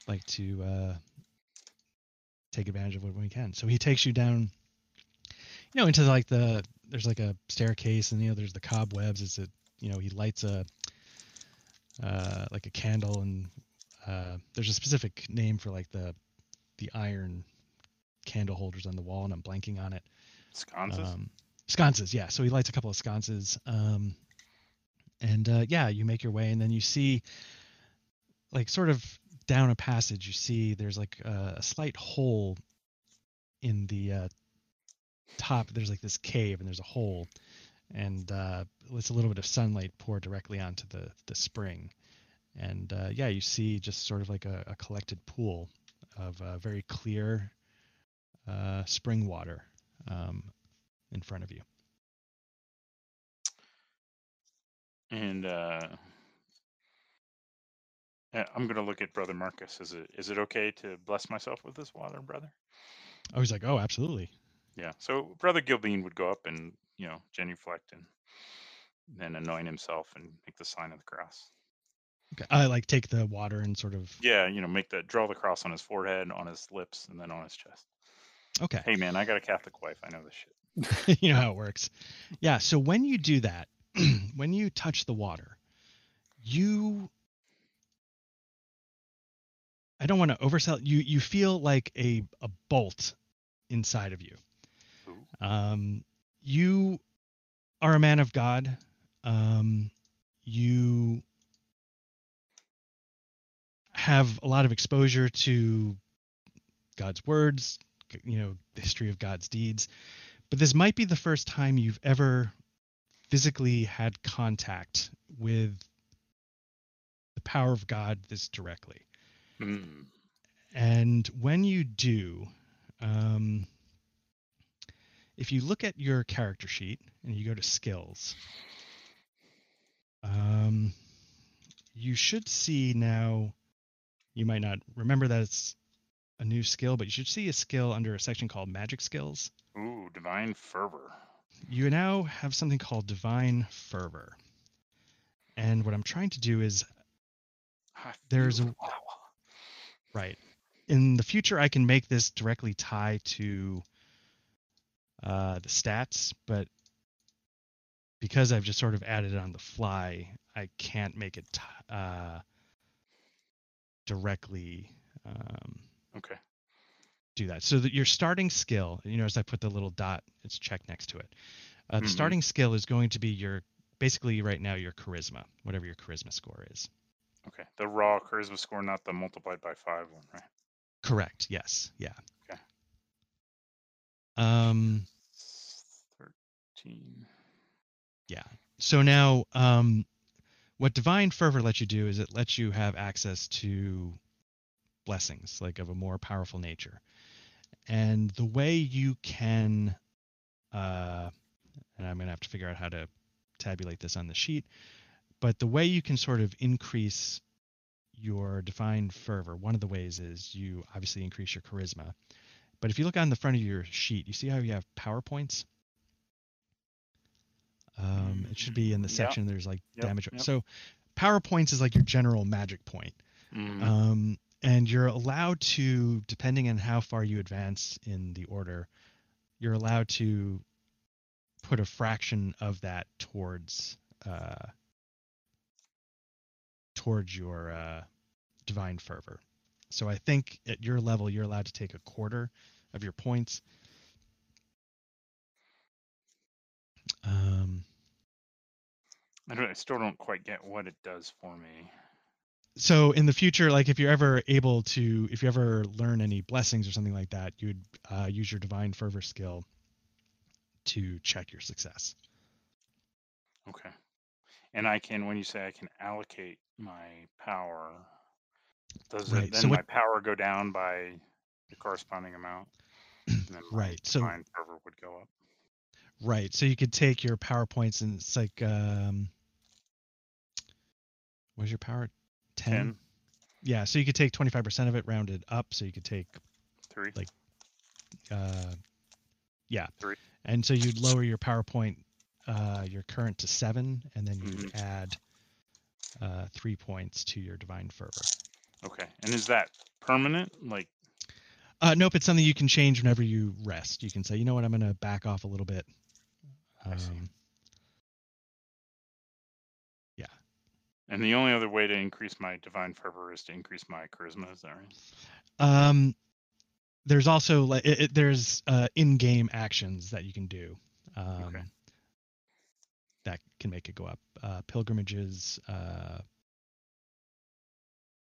like to uh, take advantage of when we can. So he takes you down, you know, into like the, there's like a staircase and, you know, there's the cobwebs. It's a, you know, he lights a uh, like a candle, and uh, there's a specific name for like the the iron candle holders on the wall, and I'm blanking on it. Sconces. Um, sconces, yeah. So he lights a couple of sconces, um, and uh, yeah, you make your way, and then you see, like, sort of down a passage, you see there's like a, a slight hole in the uh, top. There's like this cave, and there's a hole. And uh, lets a little bit of sunlight pour directly onto the, the spring. And uh, yeah, you see just sort of like a, a collected pool of uh, very clear uh, spring water um, in front of you. And uh, I'm going to look at Brother Marcus. Is it is it okay to bless myself with this water, brother? Oh, he's like, oh, absolutely. Yeah, so Brother Gilbean would go up and, you know, genuflect and then anoint himself and make the sign of the cross. Okay. I like take the water and sort of. Yeah. You know, make the, draw the cross on his forehead, on his lips, and then on his chest. Okay. Hey man, I got a Catholic wife. I know this shit. You know how it works. Yeah. So when you do that, when you touch the water, you, I don't want to oversell you. You feel like a, a bolt inside of you. Ooh. Um, You are a man of God. Um, you have a lot of exposure to God's words, you know, the history of God's deeds. But this might be the first time you've ever physically had contact with the power of God this directly. Mm. And when you do... Um, If you look at your character sheet and you go to skills, um, you should see now, you might not remember that it's a new skill, but you should see a skill under a section called Magic Skills. Ooh, Divine Fervor. You now have something called Divine Fervor. And what I'm trying to do is there's a right in the future. I can make this directly tie to uh, the stats, but because I've just sort of added it on the fly, I can't make it t uh, directly. Um, okay. Do that. So that your starting skill, you notice I put the little dot, it's checked next to it. Uh, the mm-hmm. starting skill is going to be your, basically right now, your charisma, whatever your charisma score is. Okay. The raw charisma score, not the multiplied by five one, right? Correct. Yes. Yeah. Okay. Um, thirteen. Yeah. So now, um, what Divine Fervor lets you do is it lets you have access to blessings, like of a more powerful nature. And the way you can, uh, and I'm going to have to figure out how to tabulate this on the sheet, but the way you can sort of increase your Divine Fervor, one of the ways is you obviously increase your charisma. But if you look on the front of your sheet, you see how you have power points? Um, it should be in the section, yep. There's like yep. damage. Yep. So power points is like your general magic point. Mm. Um, and you're allowed to, depending on how far you advance in the order, you're allowed to put a fraction of that towards uh, towards your uh, Divine Fervor. So I think at your level, you're allowed to take a quarter of your points. Um, I don't, I still don't quite get what it does for me. So in the future, like if you're ever able to, if you ever learn any blessings or something like that, you'd uh, use your Divine Fervor skill to check your success. Okay. And I can, when you say I can allocate my power, does right. it, then so my what, power go down by the corresponding amount? And then my right. So Divine Fervor would go up. Right. So you could take your power points and it's like, um, what is your power? ten? ten. Yeah. So you could take twenty-five percent of it rounded up. So you could take three, like, uh, yeah. Three. And so you'd lower your power point, uh, your current to seven, and then you'd mm-hmm. add, uh, three points to your Divine Fervor. Okay. And is that permanent? Like, uh, nope. It's something you can change whenever you rest. You can say, you know what, I'm going to back off a little bit. Um, yeah. And the only other way to increase my Divine Fervor is to increase my charisma. Is that right? Um, there's also like it, it, there's uh, in-game actions that you can do. Um, okay. That can make it go up. Uh, pilgrimages. Uh,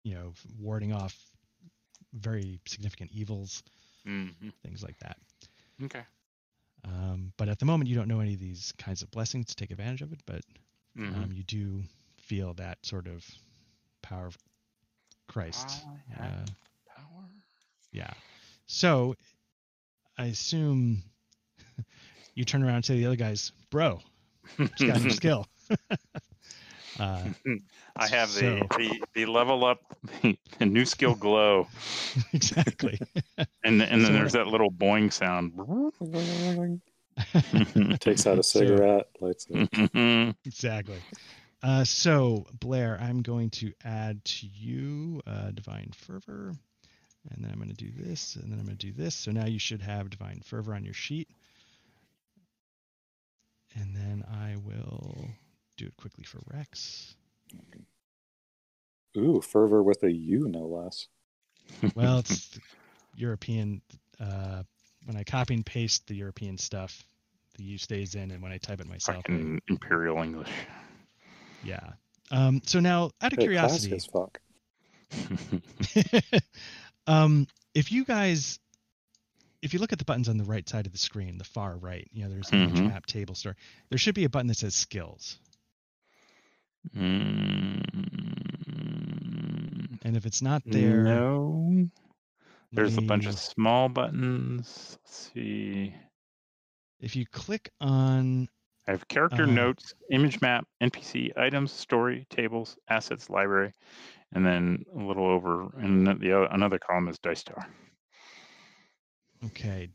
you know, warding off very significant evils, mm-hmm. things like that. Okay. Um, but at the moment, you don't know any of these kinds of blessings to take advantage of it, but mm-hmm. um, you do feel that sort of power of Christ. I have uh, power? Yeah. So I assume you turn around and say to the other guys, bro, just got your skill. Uh, I have so. the, the the level up the, the new skill glow. Exactly. and and then so there's that little boing sound. Takes out a cigarette, so, lights it. Exactly. Uh, so Blair, I'm going to add to you uh, Divine Fervor, and then I'm going to do this, and then I'm going to do this. So now you should have Divine Fervor on your sheet, and then I will. Do it quickly for Rex. Ooh, fervor with a U, no less. Well, it's European. Uh, when I copy and paste the European stuff, the U stays in, and when I type it myself, I, Imperial English. Yeah. Um, so now, out of hey, curiosity, as fuck. um, if you guys, if you look at the buttons on the right side of the screen, the far right, you know, there's a mm-hmm. map table store. There should be a button that says skills. And if it's not there, no. There's a bunch of small buttons. Let's see. If you click on, I have character uh, notes, image map, N P C, items, story, tables, assets, library, and then a little over, and the other, another column is Dice Tower. Okay.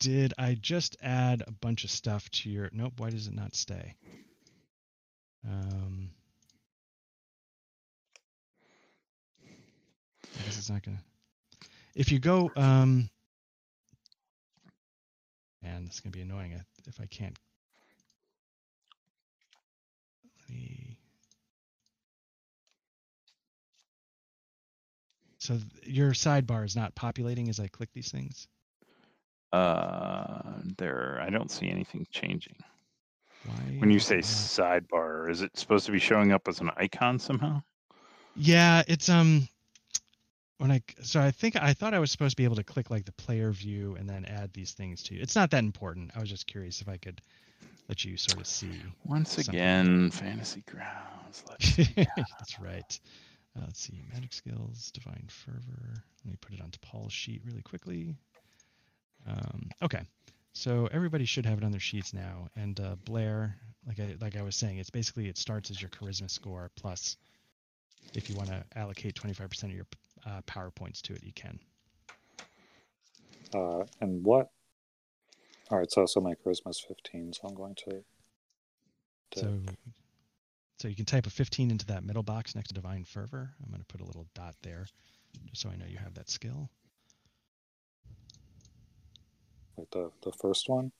Did I just add a bunch of stuff to your? Nope. Why does it not stay? Um. it's not gonna. If you go, um, and it's gonna be annoying if I can't. Let me. So your sidebar is not populating as I click these things. Uh, there, I don't see anything changing. Why when you say that? Sidebar, is it supposed to be showing up as an icon somehow? Yeah, it's um. When I so I think I thought I was supposed to be able to click like the player view and then add these things to you. It's not that important. I was just curious if I could let you sort of see. Once something. Again, Fantasy Grounds. Let's see. That's right. Uh, let's see, magic skills, divine fervor. Let me put it onto Paul's sheet really quickly. Um, okay, so everybody should have it on their sheets now. And uh, Blair, like I like I was saying, it's basically it starts as your charisma score plus. If you want to allocate twenty-five percent of your uh, power points to it, you can. Uh, and what? All right, so, so my charisma is fifteen, so I'm going to... to... So, so you can type a fifteen into that middle box next to Divine Fervor. I'm going to put a little dot there, just so I know you have that skill. Like the, the first one?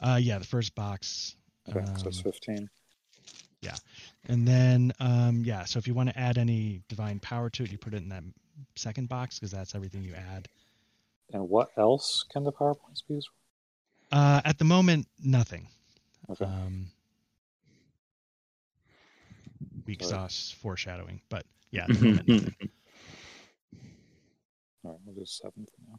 Uh, yeah, the first box. Okay, um, so it's fifteen. Yeah. And then, um, yeah, so if you want to add any divine power to it, you put it in that second box because that's everything you add. And what else can the power points be used for? Uh, at the moment, nothing. Okay. Um, weak All sauce right. foreshadowing, but yeah, at the moment, nothing. All right, we'll do seven for now.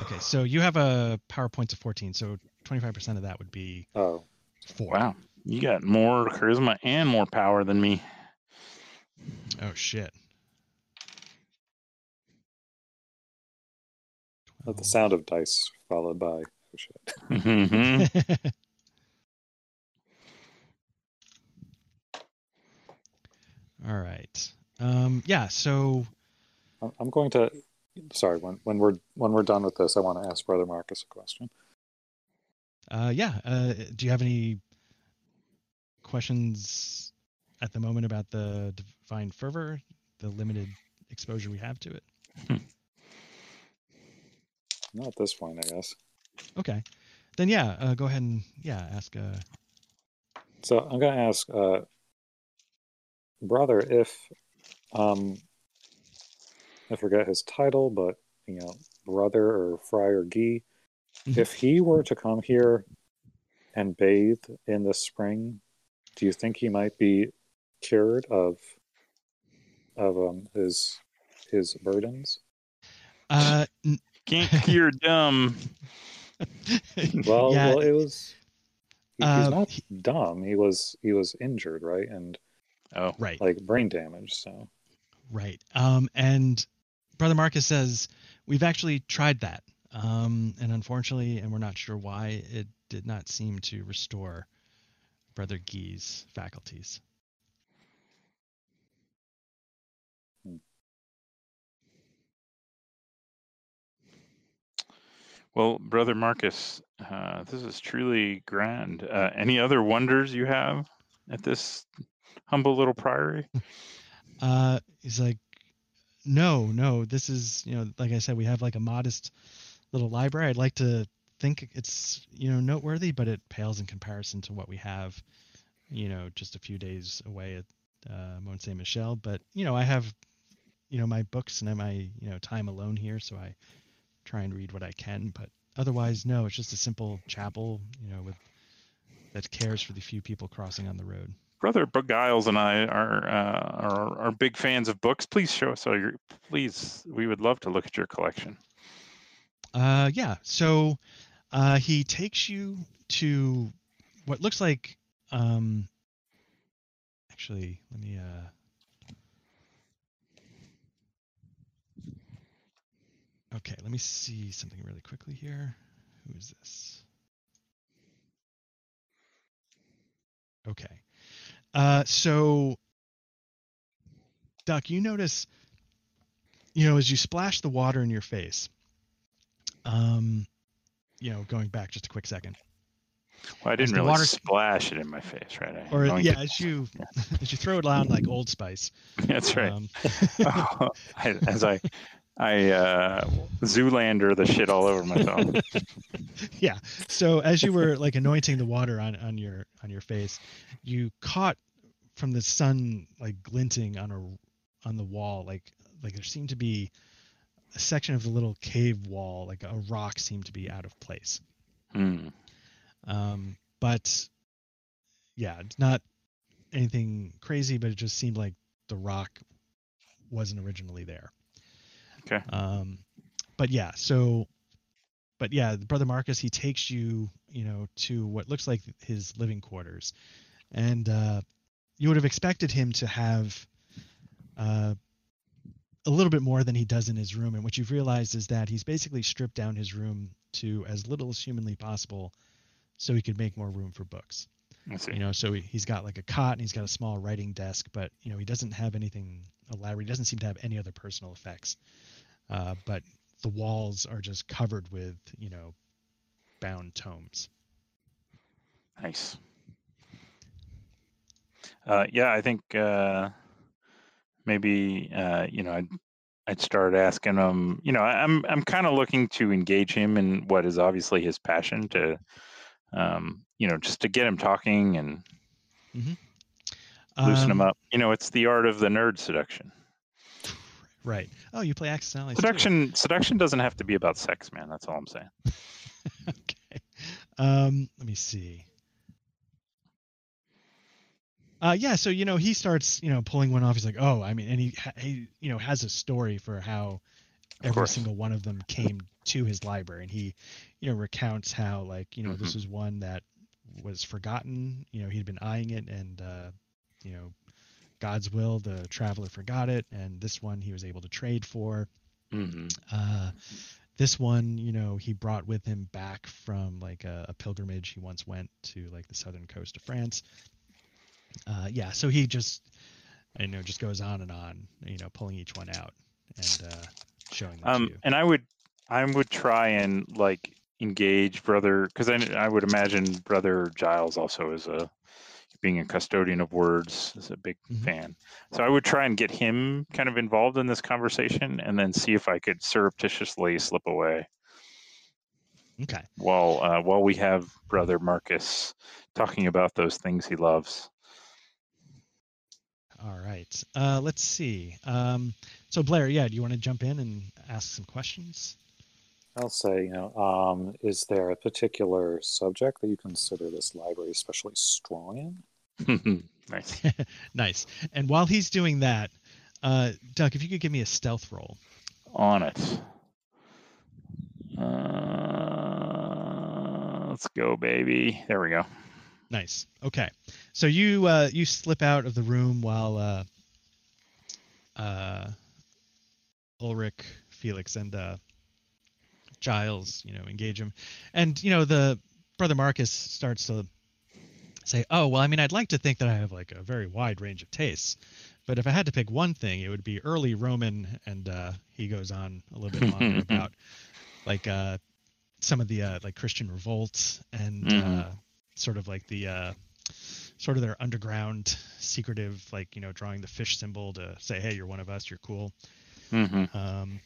Okay, so you have a power points of fourteen, so twenty-five percent of that would be oh. four. Wow, you got more charisma and more power than me. Oh, shit. Let the sound of dice followed by oh, shit. Mm-hmm. All right. Um, yeah, so... I'm going to... Sorry, when when we're when we're done with this, I want to ask Brother Marcus a question. Uh, yeah, uh, do you have any questions at the moment about the Divine Fervor, the limited exposure we have to it? Hmm. Not at this point, I guess. Okay, then yeah, uh, go ahead and yeah, ask. Uh... So I'm going to ask, uh, Brother, if. Um, I forget his title, but, you know, Brother or Friar Guy, if he were to come here and bathe in the spring, do you think he might be cured of of um, his his burdens? Uh, Can't cure dumb. Well, yeah. Well, it was he, uh, he's not he, dumb. He was he was injured, right? And oh, right, like brain damage. So right, um, and. Brother Marcus says, we've actually tried that. Um, and unfortunately, and we're not sure why, it did not seem to restore Brother Guy's faculties. Well, Brother Marcus, uh, this is truly grand. Uh, any other wonders you have at this humble little priory? uh, he's like, No, no, this is, you know, like I said, we have like a modest little library. I'd like to think it's, you know, noteworthy, but it pales in comparison to what we have, you know, just a few days away at uh, Mont Saint Michel. But, you know, I have, you know, my books and my, you know, time alone here. So I try and read what I can. But otherwise, no, it's just a simple chapel, you know, with that cares for the few people crossing on the road. Brother Giles and I are, uh, are are big fans of books. Please show us all your. Please, we would love to look at your collection. Uh, yeah. So uh, he takes you to what looks like. Um, actually, let me. Uh... Okay, let me see something really quickly here. Who is this? Okay. Uh, so, Duck, you notice, you know, as you splash the water in your face, um, you know, going back just a quick second. Well, I didn't really water... splash it in my face, right? I or yeah, to... as you yeah. as you throw it around like Old Spice. That's right. Um... oh, I, as I I uh, Zoolander the shit all over myself. Yeah. So as you were like anointing the water on on your on your face, you caught from the sun like glinting on a on the wall, like like there seemed to be a section of the little cave wall, like a rock seemed to be out of place. Mm. Um, but yeah, it's not anything crazy, but it just seemed like the rock wasn't originally there. Okay. Um, but yeah, so, but yeah, Brother Marcus, he takes you, you know, to what looks like his living quarters, and, uh, you would have expected him to have, uh, a little bit more than he does in his room. And what you've realized is that he's basically stripped down his room to as little as humanly possible so he could make more room for books. You know, so he, he's got like a cot and he's got a small writing desk, but, you know, he doesn't have anything elaborate. He doesn't seem to have any other personal effects. Uh, but the walls are just covered with, you know, bound tomes. Nice. Uh, yeah, I think uh, maybe, uh, you know, I'd, I'd start asking him, you know, I'm, I'm kind of looking to engage him in what is obviously his passion to, um, you know, just to get him talking and mm-hmm. loosen um, him up. You know, it's the art of the nerd seduction. Right. Oh, you play accidentally. Seduction. Too. Seduction doesn't have to be about sex, man. That's all I'm saying. Okay. Um, let me see. Uh, yeah. So, you know, he starts, you know, pulling one off. He's like, oh, I mean, and he, he you know, has a story for how every single one of them came to his library. And he, you know, recounts how, like, you know, mm-hmm. this was one that was forgotten. You know, he'd been eyeing it and, uh, you know, God's will, the traveler forgot it. And this one he was able to trade for. Mm-hmm. Uh, this one, you know, he brought with him back from like a, a pilgrimage he once went to like the southern coast of France. Uh, yeah. So he just, you know, just goes on and on, you know, pulling each one out and uh, showing them um, to you. And I would, I would try and like engage Brother, because I, I would imagine Brother Giles also is a, being a custodian of words, is a big mm-hmm. fan. So I would try and get him kind of involved in this conversation and then see if I could surreptitiously slip away. Okay. While, uh, while we have Brother Marcus talking about those things he loves. All right. Uh, let's see. Um, so Blair, yeah, do you want to jump in and ask some questions? I'll say, you know, um, is there a particular subject that you consider this library especially strong in? Nice. Nice. And while he's doing that, uh, Doug, if you could give me a stealth roll. On it. Uh, let's go, baby. There we go. Nice. Okay. So you uh, you slip out of the room while uh, uh, Ulrich, Felix, and uh, Giles, you know, engage him. And, you know, the Brother Marcus starts to say, oh, well, I mean, I'd like to think that I have like a very wide range of tastes, but if I had to pick one thing, it would be early Roman. And uh, he goes on a little bit longer about like uh, some of the uh, like Christian revolts and mm-hmm. uh, sort of like the uh, sort of their underground secretive, like, you know, drawing the fish symbol to say, hey, you're one of us. You're cool. Mm-hmm. Um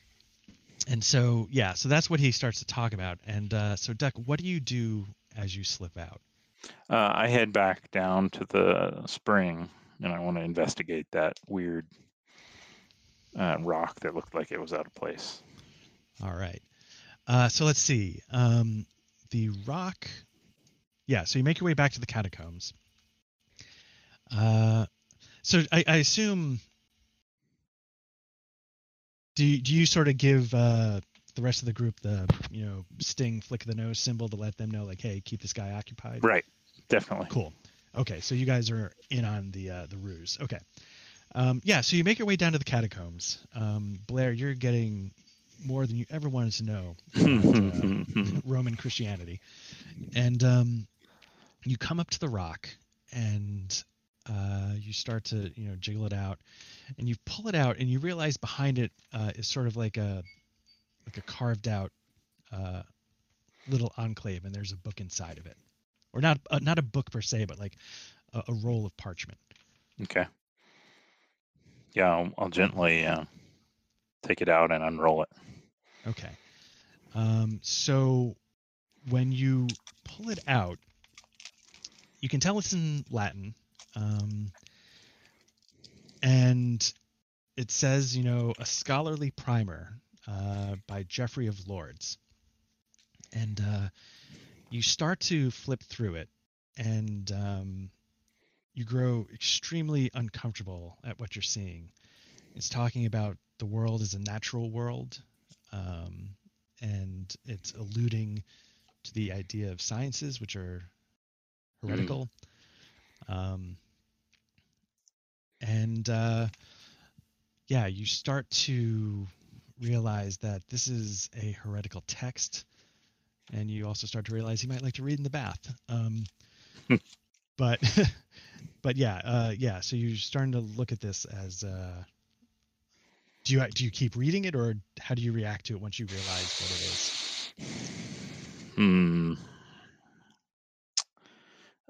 And so, yeah, so that's what he starts to talk about. And uh, so, Duck, what do you do as you slip out? Uh, I head back down to the spring, and I want to investigate that weird uh, rock that looked like it was out of place. All right. Uh, so let's see. Um, the rock. Yeah, so you make your way back to the catacombs. Uh, so I, I assume... Do you, do you sort of give uh, the rest of the group the, you know, sting, flick of the nose symbol to let them know, like, hey, keep this guy occupied? Right. Definitely. Cool. Okay. So you guys are in on the uh, the ruse. Okay. Um, yeah. So you make your way down to the catacombs. Um, Blair, you're getting more than you ever wanted to know about uh, Roman Christianity. And um, you come up to the rock and... Uh, you start to, you know, jiggle it out, and you pull it out, and you realize behind it uh, is sort of like a like a carved out uh, little enclave, and there's a book inside of it. or not uh, not a book per se, but like a, a roll of parchment. Okay. Yeah, I'll, I'll gently uh, take it out and unroll it. Okay. Um, so when you pull it out, you can tell it's in Latin, um, and it says, you know, a scholarly primer uh, by Geoffrey of Lourdes. And uh, you start to flip through it, and um, you grow extremely uncomfortable at what you're seeing. It's talking about the world as a natural world, um, and it's alluding to the idea of sciences, which are heretical. Mm. Um, and, uh, yeah, you start to realize that this is a heretical text. And you also start to realize you might like to read in the bath. Um, but, but yeah, uh, yeah. So you're starting to look at this as, uh, do you, do you keep reading it, or how do you react to it once you realize what it is? Hmm.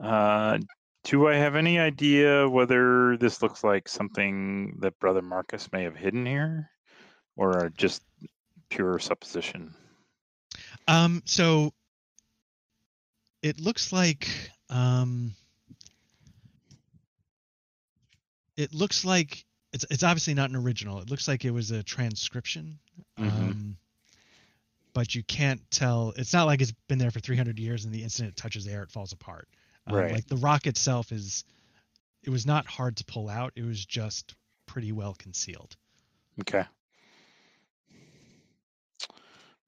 Uh, do I have any idea whether this looks like something that Brother Marcus may have hidden here, or just pure supposition? Um, so it looks like, um, it looks like it's, it's obviously not an original. It looks like it was a transcription, mm-hmm. um, but you can't tell. It's not like it's been there for three hundred years and the instant it touches air, it falls apart. Um, right. Like the rock itself is, it was not hard to pull out. It was just pretty well concealed. Okay.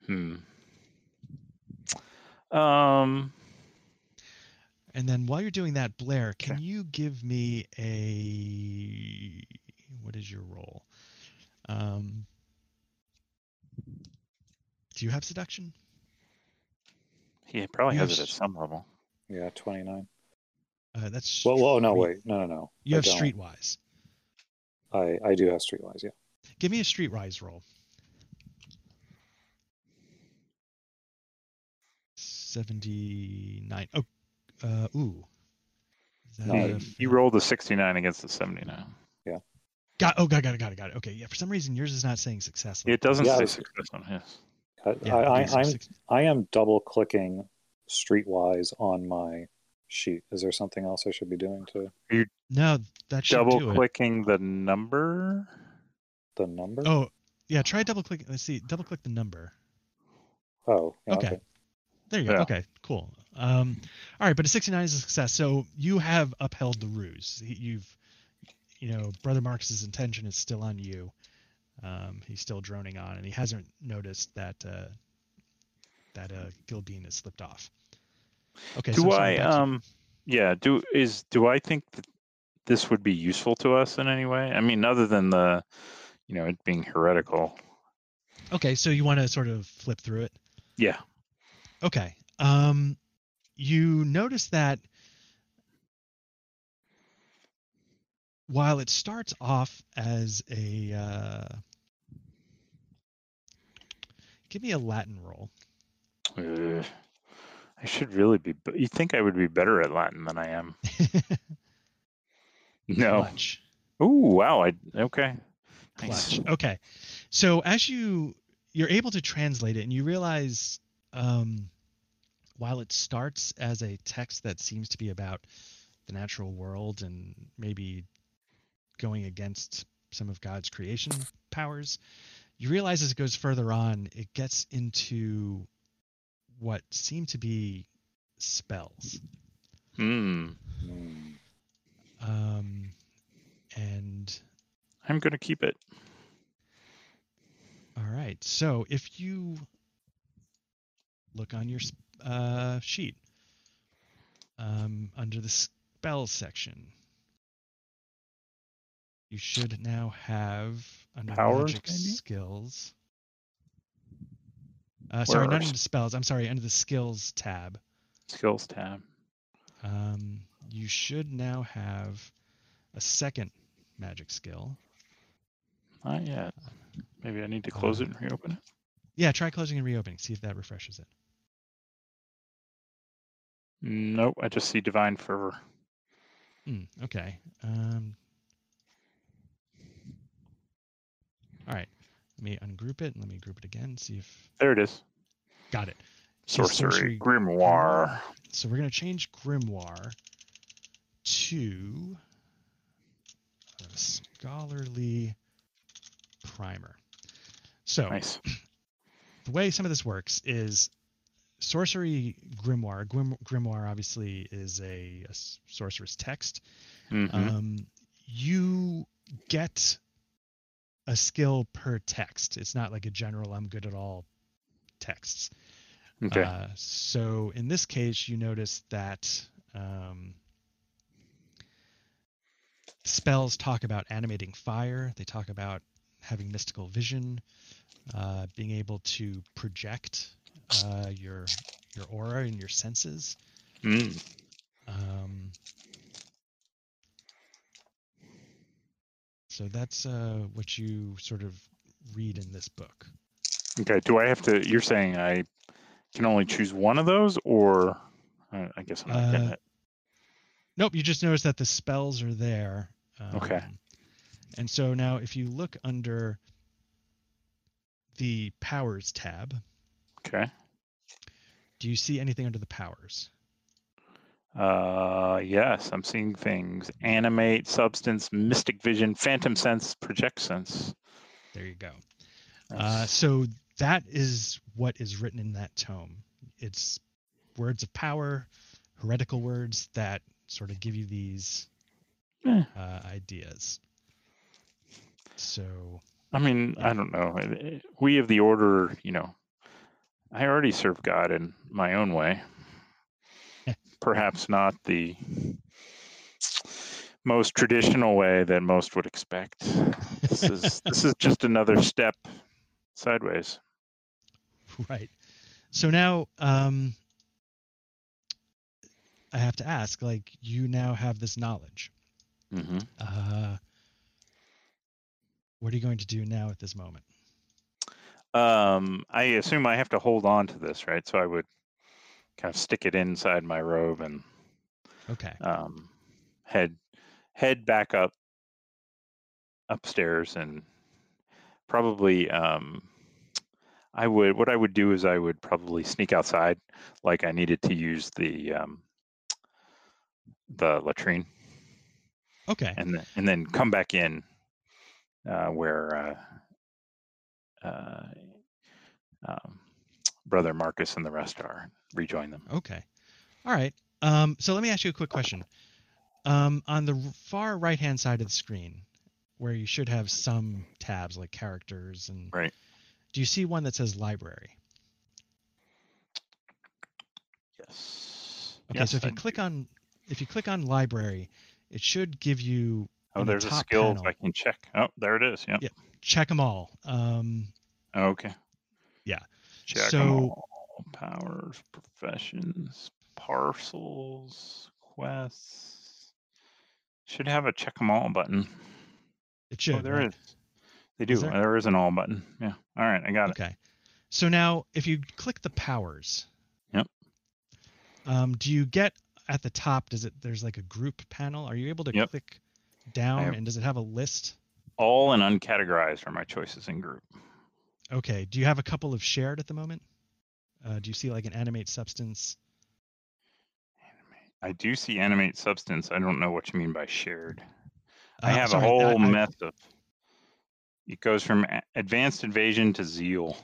Hmm. Um, and then while you're doing that, Blair, can okay. you give me a, what is your role? Um, do you have seduction? He probably you has it at some level. Yeah, twenty-nine. Uh, that's well. Whoa, no, wait, no, no, no. You I have don't. Streetwise. I I do have streetwise. Yeah. Give me a streetwise roll. seventy-nine. Oh, uh, ooh. No, you rolled a sixty-nine against the seventy-nine. Yeah. Got. Oh, got. Got it. Got it. Got it. Okay. Yeah. For some reason, yours is not saying success. It doesn't yeah, say success on his. I, yeah, I, I, I'm. I am double clicking streetwise on my sheet. Is there something else I should be doing to? Are you no, that should double do clicking it. The number. The number. Oh, yeah. Try double click. Let's see. Double click the number. Oh. Yeah, okay. okay. There you go. Yeah. Okay, cool. Um, all right, but a sixty-nine is a success. So you have upheld the ruse. You've, you know, Brother Marcus's intention is still on you. Um, he's still droning on, and he hasn't noticed that uh, that uh, Gilbean has slipped off. Okay. Do so I? Um, yeah. Do is do I think that this would be useful to us in any way? I mean, other than the, you know, it being heretical. Okay, so you want to sort of flip through it? Yeah. Okay. Um, you notice that while it starts off as a, uh, give me a Latin roll. Uh, I should really be. You think I would be better at Latin than I am? No. Oh wow! I okay. Nice. Okay. So as you you're able to translate it, and you realize. Um, while it starts as a text that seems to be about the natural world and maybe going against some of God's creation powers, you realize as it goes further on, it gets into what seem to be spells. Mm. Um, and I'm going to keep it. All right. So if you look on your uh, sheet um, under the spell section. You should now have under powers, magic maybe? Skills. Uh, sorry, not under the spells. I'm sorry, under the skills tab. Skills tab. Um, you should now have a second magic skill. Not yet. Maybe I need to close uh, it and reopen it. Yeah, try closing and reopening. See if that refreshes it. Nope, I just see Divine Fervor. Mm, okay. Um, all right. Let me ungroup it and let me group it again. See if there it is. Got it. Sorcery, Sorcery Grimoire. Grimoire. So we're going to change Grimoire to a Scholarly Primer. So nice. The way some of this works is Sorcery Grimoire. Grim, grimoire obviously is a, a sorcerer's text. Mm-hmm. Um, you get a skill per text. It's not like a general "I'm good at all" texts. Okay. Uh, so in this case, you notice that um, spells talk about animating fire. They talk about having mystical vision, uh, being able to project uh, your your aura and your senses. Mm. Um, so that's uh, what you sort of read in this book. Okay. Do I have to? You're saying I can only choose one of those, or uh, I guess I'm not uh, getting it. Nope. You just notice that the spells are there. Um, okay. And so now if you look under the powers tab, okay, do you see anything under the powers? Uh, yes, I'm seeing things. Animate, substance, mystic vision, phantom sense, project sense. There you go. Nice. Uh, so that is what is written in that tome. It's words of power, heretical words that sort of give you these eh. uh, ideas. So, I mean, yeah. I don't know. We of the order, you know, I already serve God in my own way. Perhaps not the most traditional way that most would expect. This is this is just another step sideways. Right. So now um, I have to ask, like, you now have this knowledge. Mm-hmm. Uh, what are you going to do now at this moment? Um, I assume I have to hold on to this, right? So I would kind of stick it inside my robe and okay. um, head head back up upstairs, and probably um, I would what I would do is I would probably sneak outside, like I needed to use the um, the latrine. Okay. And th- and then come back in uh, where uh, uh, um, Brother Marcus and the rest are. Rejoin them. Okay. All right. Um, so let me ask you a quick question. Um, on the far right-hand side of the screen, where you should have some tabs like characters and right, do you see one that says library? Yes. Okay. Yes, so if I you do. click on if you click on library, it should give you oh, there's the a skill panel, I can check. Oh, there it is. Yeah. Yeah. Check them all. Um, okay. Yeah. Check so, them all. Powers, professions, parcels, quests. Should have a check them all button. It should. Oh, there right? is. They do. Is there? There is an all button. Yeah. All right. I got okay. it. Okay. So now if you click the powers. Yep. Um, do you get at the top, does it, there's like a group panel. Are you able to yep. click down and does it have a list? All and uncategorized are my choices in group. Okay. Do you have a couple of shared at the moment? Uh, do you see like an animate substance? Animate. I do see animate substance. I don't know what you mean by shared. Uh, I have sorry, a whole I, I... mess of. It goes from advanced invasion to zeal.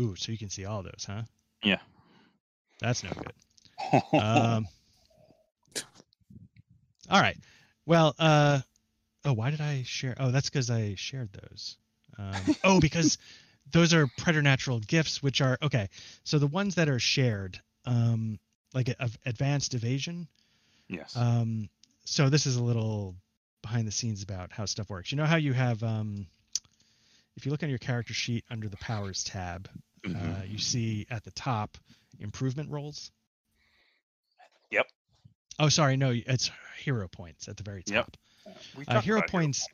Ooh, so you can see all those, huh? Yeah. That's no good. um. All right. Well. Uh. Oh, why did I share? Oh, that's because I shared those. Um, oh, because. Those are preternatural gifts, which are okay. So the ones that are shared, um, like a, a advanced evasion. Yes. Um, so this is a little behind the scenes about how stuff works. You know how you have, um, if you look on your character sheet under the powers tab, mm-hmm. uh, you see at the top improvement rolls. Yep. Oh, sorry, no, it's hero points at the very top. Yep. We uh, hero points. Hero.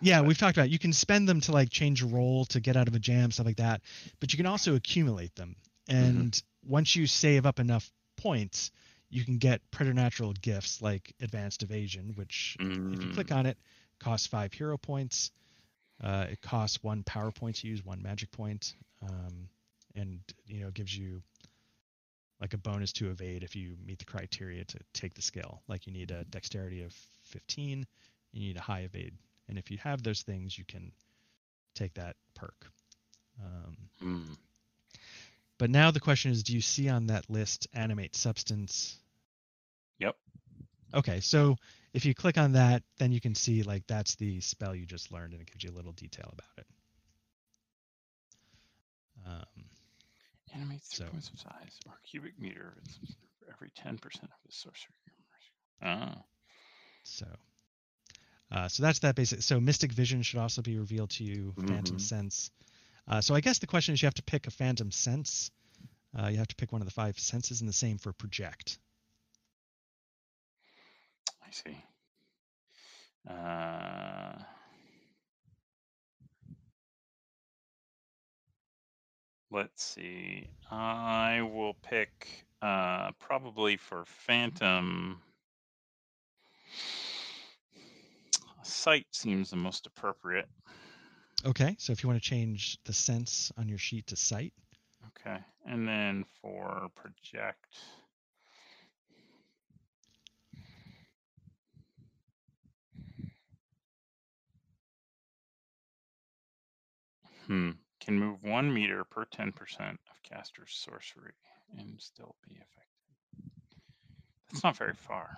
Yeah, we've talked about it. You can spend them to like change a roll to get out of a jam, stuff like that. But you can also accumulate them. And mm-hmm. once you save up enough points, you can get preternatural gifts like Advanced Evasion, which mm. if you click on it, costs five hero points. Uh, it costs one power point to use, one magic point, um, and you know gives you like a bonus to evade if you meet the criteria to take the skill. Like you need a dexterity of fifteen, you need a high evade, and if you have those things, you can take that perk. Um, mm. But now the question is, do you see on that list Animate Substance? Yep. Okay, so if you click on that, then you can see like that's the spell you just learned, and it gives you a little detail about it. Um, Animate three so. Points of size or cubic meter for every ten percent of his sorcery. Ah. So, uh, so that's that basic. So Mystic Vision should also be revealed to you. Phantom mm-hmm. Sense. Uh, so I guess the question is, you have to pick a Phantom Sense. Uh, you have to pick one of the five senses, and the same for Project. I see. Uh... Let's see. I will pick uh, probably for Phantom. Sight seems the most appropriate. Okay, so if you want to change the sense on your sheet to sight. Okay, and then for project. Hmm, can move one meter per ten percent of caster's sorcery and still be effective. That's not very far.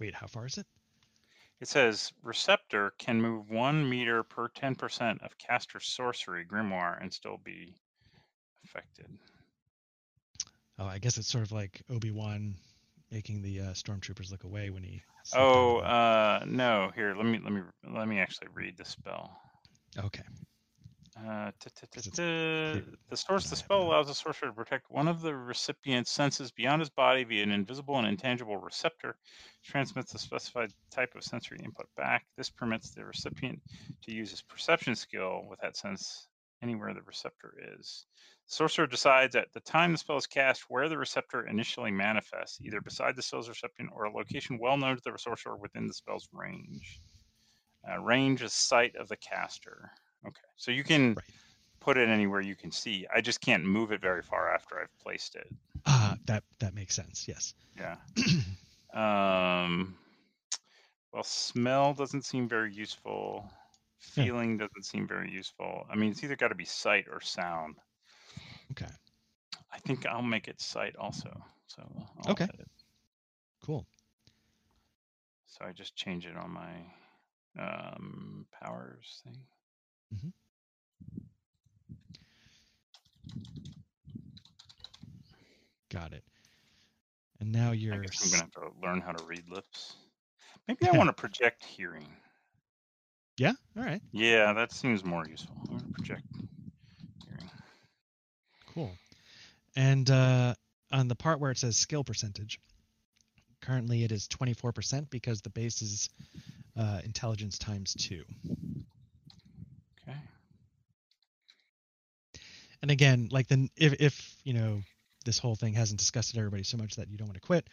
Wait, how far is it? It says, Receptor can move one meter per ten percent of caster sorcery grimoire and still be affected. Oh, I guess it's sort of like Obi-Wan making the uh, stormtroopers look away when he... Oh, uh, no. Here, let me let me, let me actually read the spell. Okay. Uh, the source of the spell allows the sorcerer to protect one of the recipient's senses beyond his body via an invisible and intangible receptor. Transmits the specified type of sensory input back. This permits the recipient to use his perception skill with that sense anywhere the receptor is. The sorcerer decides at the time the spell is cast where the receptor initially manifests, either beside the spell's recipient or a location well known to the sorcerer within the spell's range. Uh, range is sight of the caster. Okay, so you can right. put it anywhere you can see. I just can't move it very far after I've placed it. Ah, uh, that that makes sense. Yes. Yeah. um. Well, smell doesn't seem very useful. Feeling yeah. doesn't seem very useful. I mean, it's either got to be sight or sound. Okay. I think I'll make it sight also. So. I'll okay. Edit. Cool. So I just change it on my um, powers thing. Mm-hmm. Got it. And now you're. I guess I'm gonna have to learn how to read lips. Maybe I want to project hearing. Yeah. All right. Yeah, that seems more useful. I'm gonna project hearing. Cool. And uh, on the part where it says skill percentage, currently it is twenty-four percent because the base is uh, intelligence times two. And again, like the if if you know this whole thing hasn't disgusted everybody so much that you don't want to quit,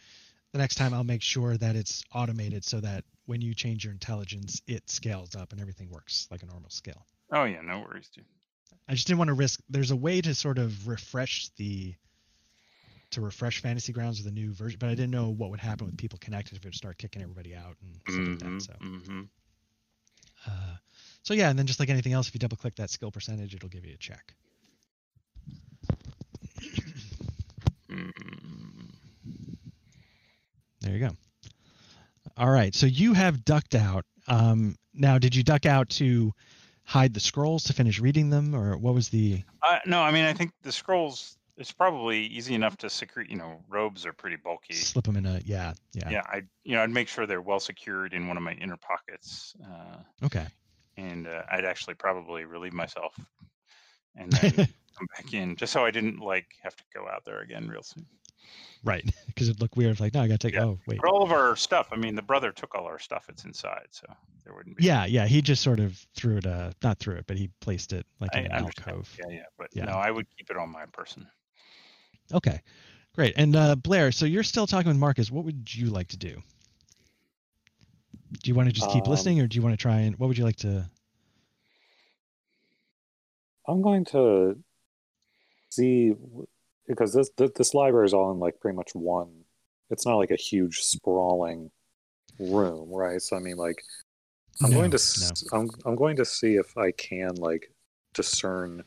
the next time I'll make sure that it's automated so that when you change your intelligence, it scales up and everything works like a normal scale. Oh yeah, no worries, dude. I just didn't want to risk. There's a way to sort of refresh the to refresh Fantasy Grounds with a new version, but I didn't know what would happen with people connected if it would start kicking everybody out and stuff mm-hmm, like that. So. Mm-hmm. Uh, so yeah, and then just like anything else, if you double click that skill percentage, it'll give you a check. There you go. All right, so you have ducked out. Um, now, did you duck out to hide the scrolls to finish reading them, or what was the? Uh, no, I mean I think the scrolls. It's probably easy enough to secure. You know, robes are pretty bulky. Slip them in a yeah, yeah. Yeah, I you know I'd make sure they're well secured in one of my inner pockets. Uh, okay. And uh, I'd actually probably relieve myself, and then come back in just so I didn't like have to go out there again real soon. Right, because it'd look weird. If like, no, I got to take. Yeah. Oh, wait. But all of our stuff. I mean, the brother took all our stuff. It's inside, so there wouldn't be. Yeah, yeah. He just sort of threw it. Uh, not threw it, but he placed it like in I, an I alcove. Yeah, yeah. But yeah. No, I would keep it on my person. Okay, great. And uh, Blair, so you're still talking with Marcus. What would you like to do? Do you want to just keep um, listening, or do you want to try and? What would you like to? I'm going to see. Because this this library is all in like pretty much one. It's not like a huge sprawling room, right? So I mean, like, I'm no, going to no. I'm I'm going to see if I can like discern,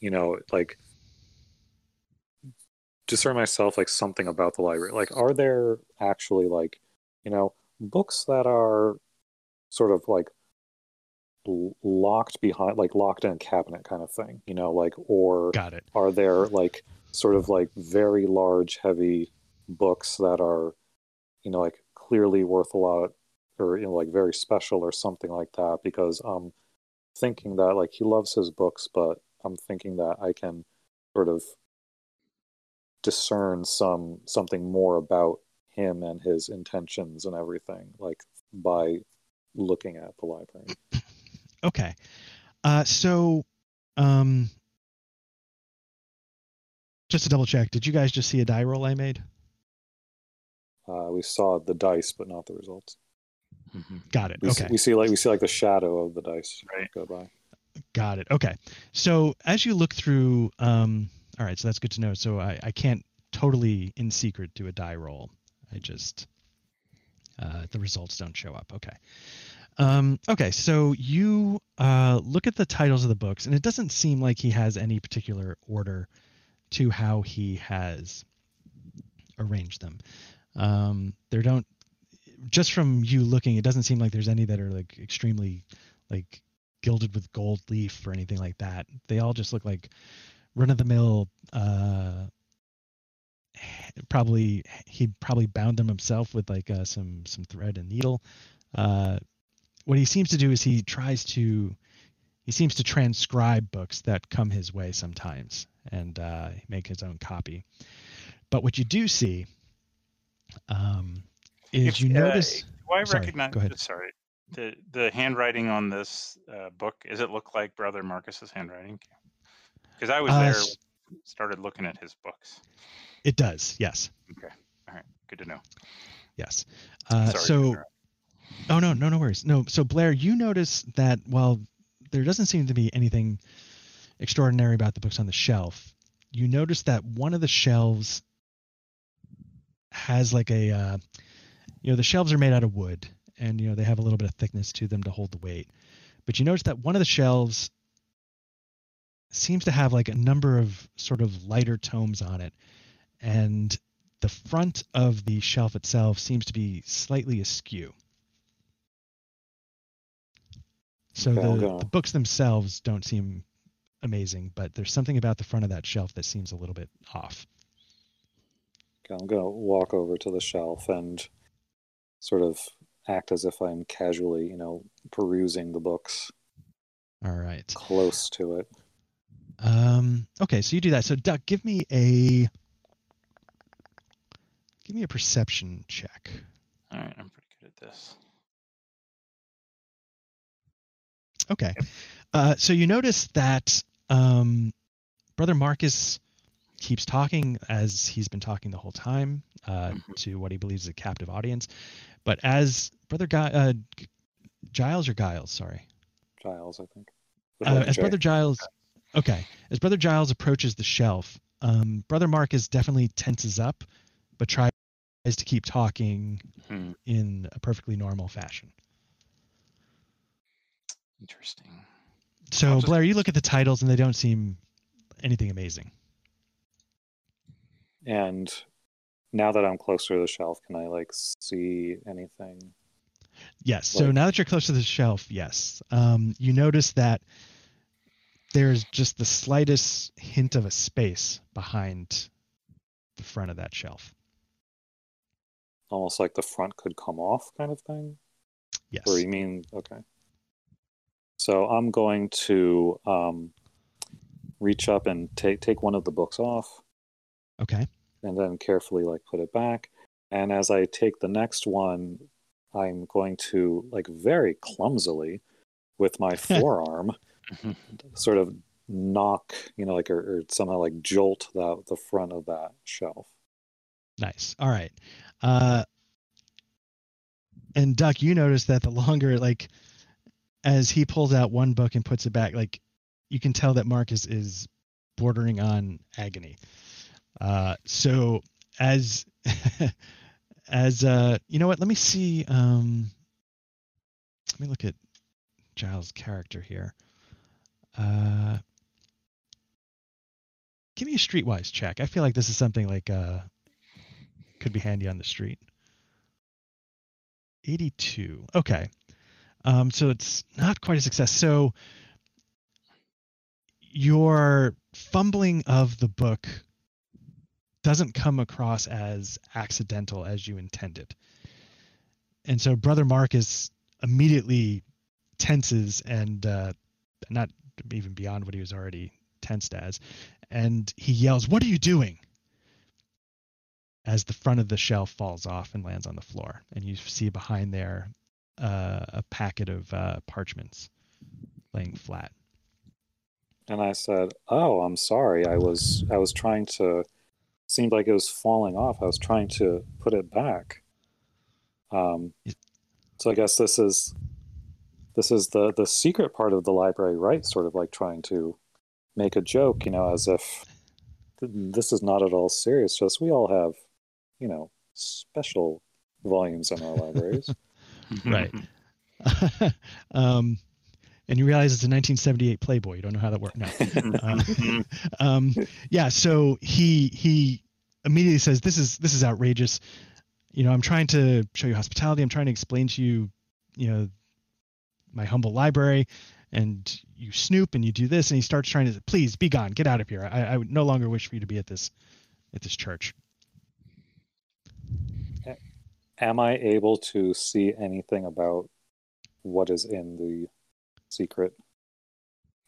you know, like discern myself like something about the library. Like, are there actually like, you know, books that are sort of like locked behind, like locked in a cabinet kind of thing, you know, like, or Got it. Are there like sort of like very large, heavy books that are, you know, like clearly worth a lot, or, you know, like very special or something like that? Because I'm thinking that like he loves his books, but I'm thinking that I can sort of discern some something more about him and his intentions and everything, like by looking at the library. Okay. Uh, so, um, just to double check, did you guys just see a die roll I made? Uh, we saw the dice, but not the results. Mm-hmm. Got it. We okay. See, we see like, we see like the shadow of the dice right. go by. Got it. Okay. So as you look through, um, all right, so that's good to know. So I, I can't totally in secret do a die roll. I just, uh, the results don't show up. Okay. Um, okay, so you uh, look at the titles of the books, and it doesn't seem like he has any particular order to how he has arranged them. Um, there don't, just from you looking, it doesn't seem like there's any that are like extremely like gilded with gold leaf or anything like that. They all just look like run-of-the-mill. Uh, probably he probably bound them himself with like uh, some some thread and needle. Uh, What he seems to do is he tries to, he seems to transcribe books that come his way sometimes and uh, make his own copy. But what you do see um, is if, you notice. Uh, do I sorry, recognize? Go ahead. Sorry, the the handwriting on this uh, book. Does it look like Brother Marcus's handwriting? Because I was uh, there, started looking at his books. It does. Yes. Okay. All right. Good to know. Yes. Uh, sorry so. Oh, no, no, no worries. No. So, Blair, you notice that while there doesn't seem to be anything extraordinary about the books on the shelf, you notice that one of the shelves has like a, uh, you know, the shelves are made out of wood and, you know, they have a little bit of thickness to them to hold the weight. But you notice that one of the shelves seems to have like a number of sort of lighter tomes on it. And the front of the shelf itself seems to be slightly askew. So okay, the, the books themselves don't seem amazing, but there's something about the front of that shelf that seems a little bit off. Okay, I'm going to walk over to the shelf and sort of act as if I'm casually, you know, perusing the books. All right. Close to it. Um. Okay, so you do that. So Duck, give me a give me a perception check. All right, I'm pretty good at this. Okay. Uh, so you notice that um, Brother Marcus keeps talking as he's been talking the whole time uh, to what he believes is a captive audience. But as Brother G- uh, Giles or Giles, sorry. Giles, I think. Uh, as J. Brother Giles, okay. As Brother Giles approaches the shelf, um, Brother Marcus definitely tenses up, but tries to keep talking mm-hmm. in a perfectly normal fashion. Interesting. So, just... Blair, you look at the titles, and they don't seem anything amazing. And now that I'm closer to the shelf, can I, like, see anything? Yes. Like... So now that you're close to the shelf, yes. Um, you notice that there's just the slightest hint of a space behind the front of that shelf. Almost like the front could come off kind of thing? Yes. Or you mean, okay. So I'm going to um, reach up and take take one of the books off. Okay. and then carefully like put it back. And as I take the next one, I'm going to like very clumsily with my forearm sort of knock, you know, like or, or somehow like jolt that the front of that shelf. Nice. All right. Uh, and Duck, you notice that the longer, like, as he pulls out one book and puts it back, like, you can tell that Marcus is bordering on agony. Uh, so as, as, uh, you know what, let me see, um, let me look at Giles' character here. Uh, give me a streetwise check. I feel like this is something like, uh, could be handy on the street. eighty-two. Okay. Um, so it's not quite a success. So your fumbling of the book doesn't come across as accidental as you intended. And so Brother Marcus immediately tenses and uh, not even beyond what he was already tensed as. And he yells, "What are you doing?" as the front of the shelf falls off and lands on the floor. And you see behind there uh, a packet of uh, parchments laying flat. And I said, "Oh, I'm sorry. I was I was trying to, seemed like it was falling off. I was trying to put it back." Um, so I guess this is this is the, the secret part of the library, right? Sort of like trying to make a joke, you know, as if this is not at all serious to us. We all have, you know, special volumes in our libraries. Right. um, and you realize it's a nineteen seventy-eight Playboy. You don't know how that worked. No. um, um, yeah. So he, he immediately says, this is, this is outrageous. You know, I'm trying to show you hospitality. I'm trying to explain to you, you know, my humble library, and you snoop and you do this. And he starts trying to, please be gone. Get out of here. I, I would no longer wish for you to be at this, at this church. Am I able to see anything about what is in the secret?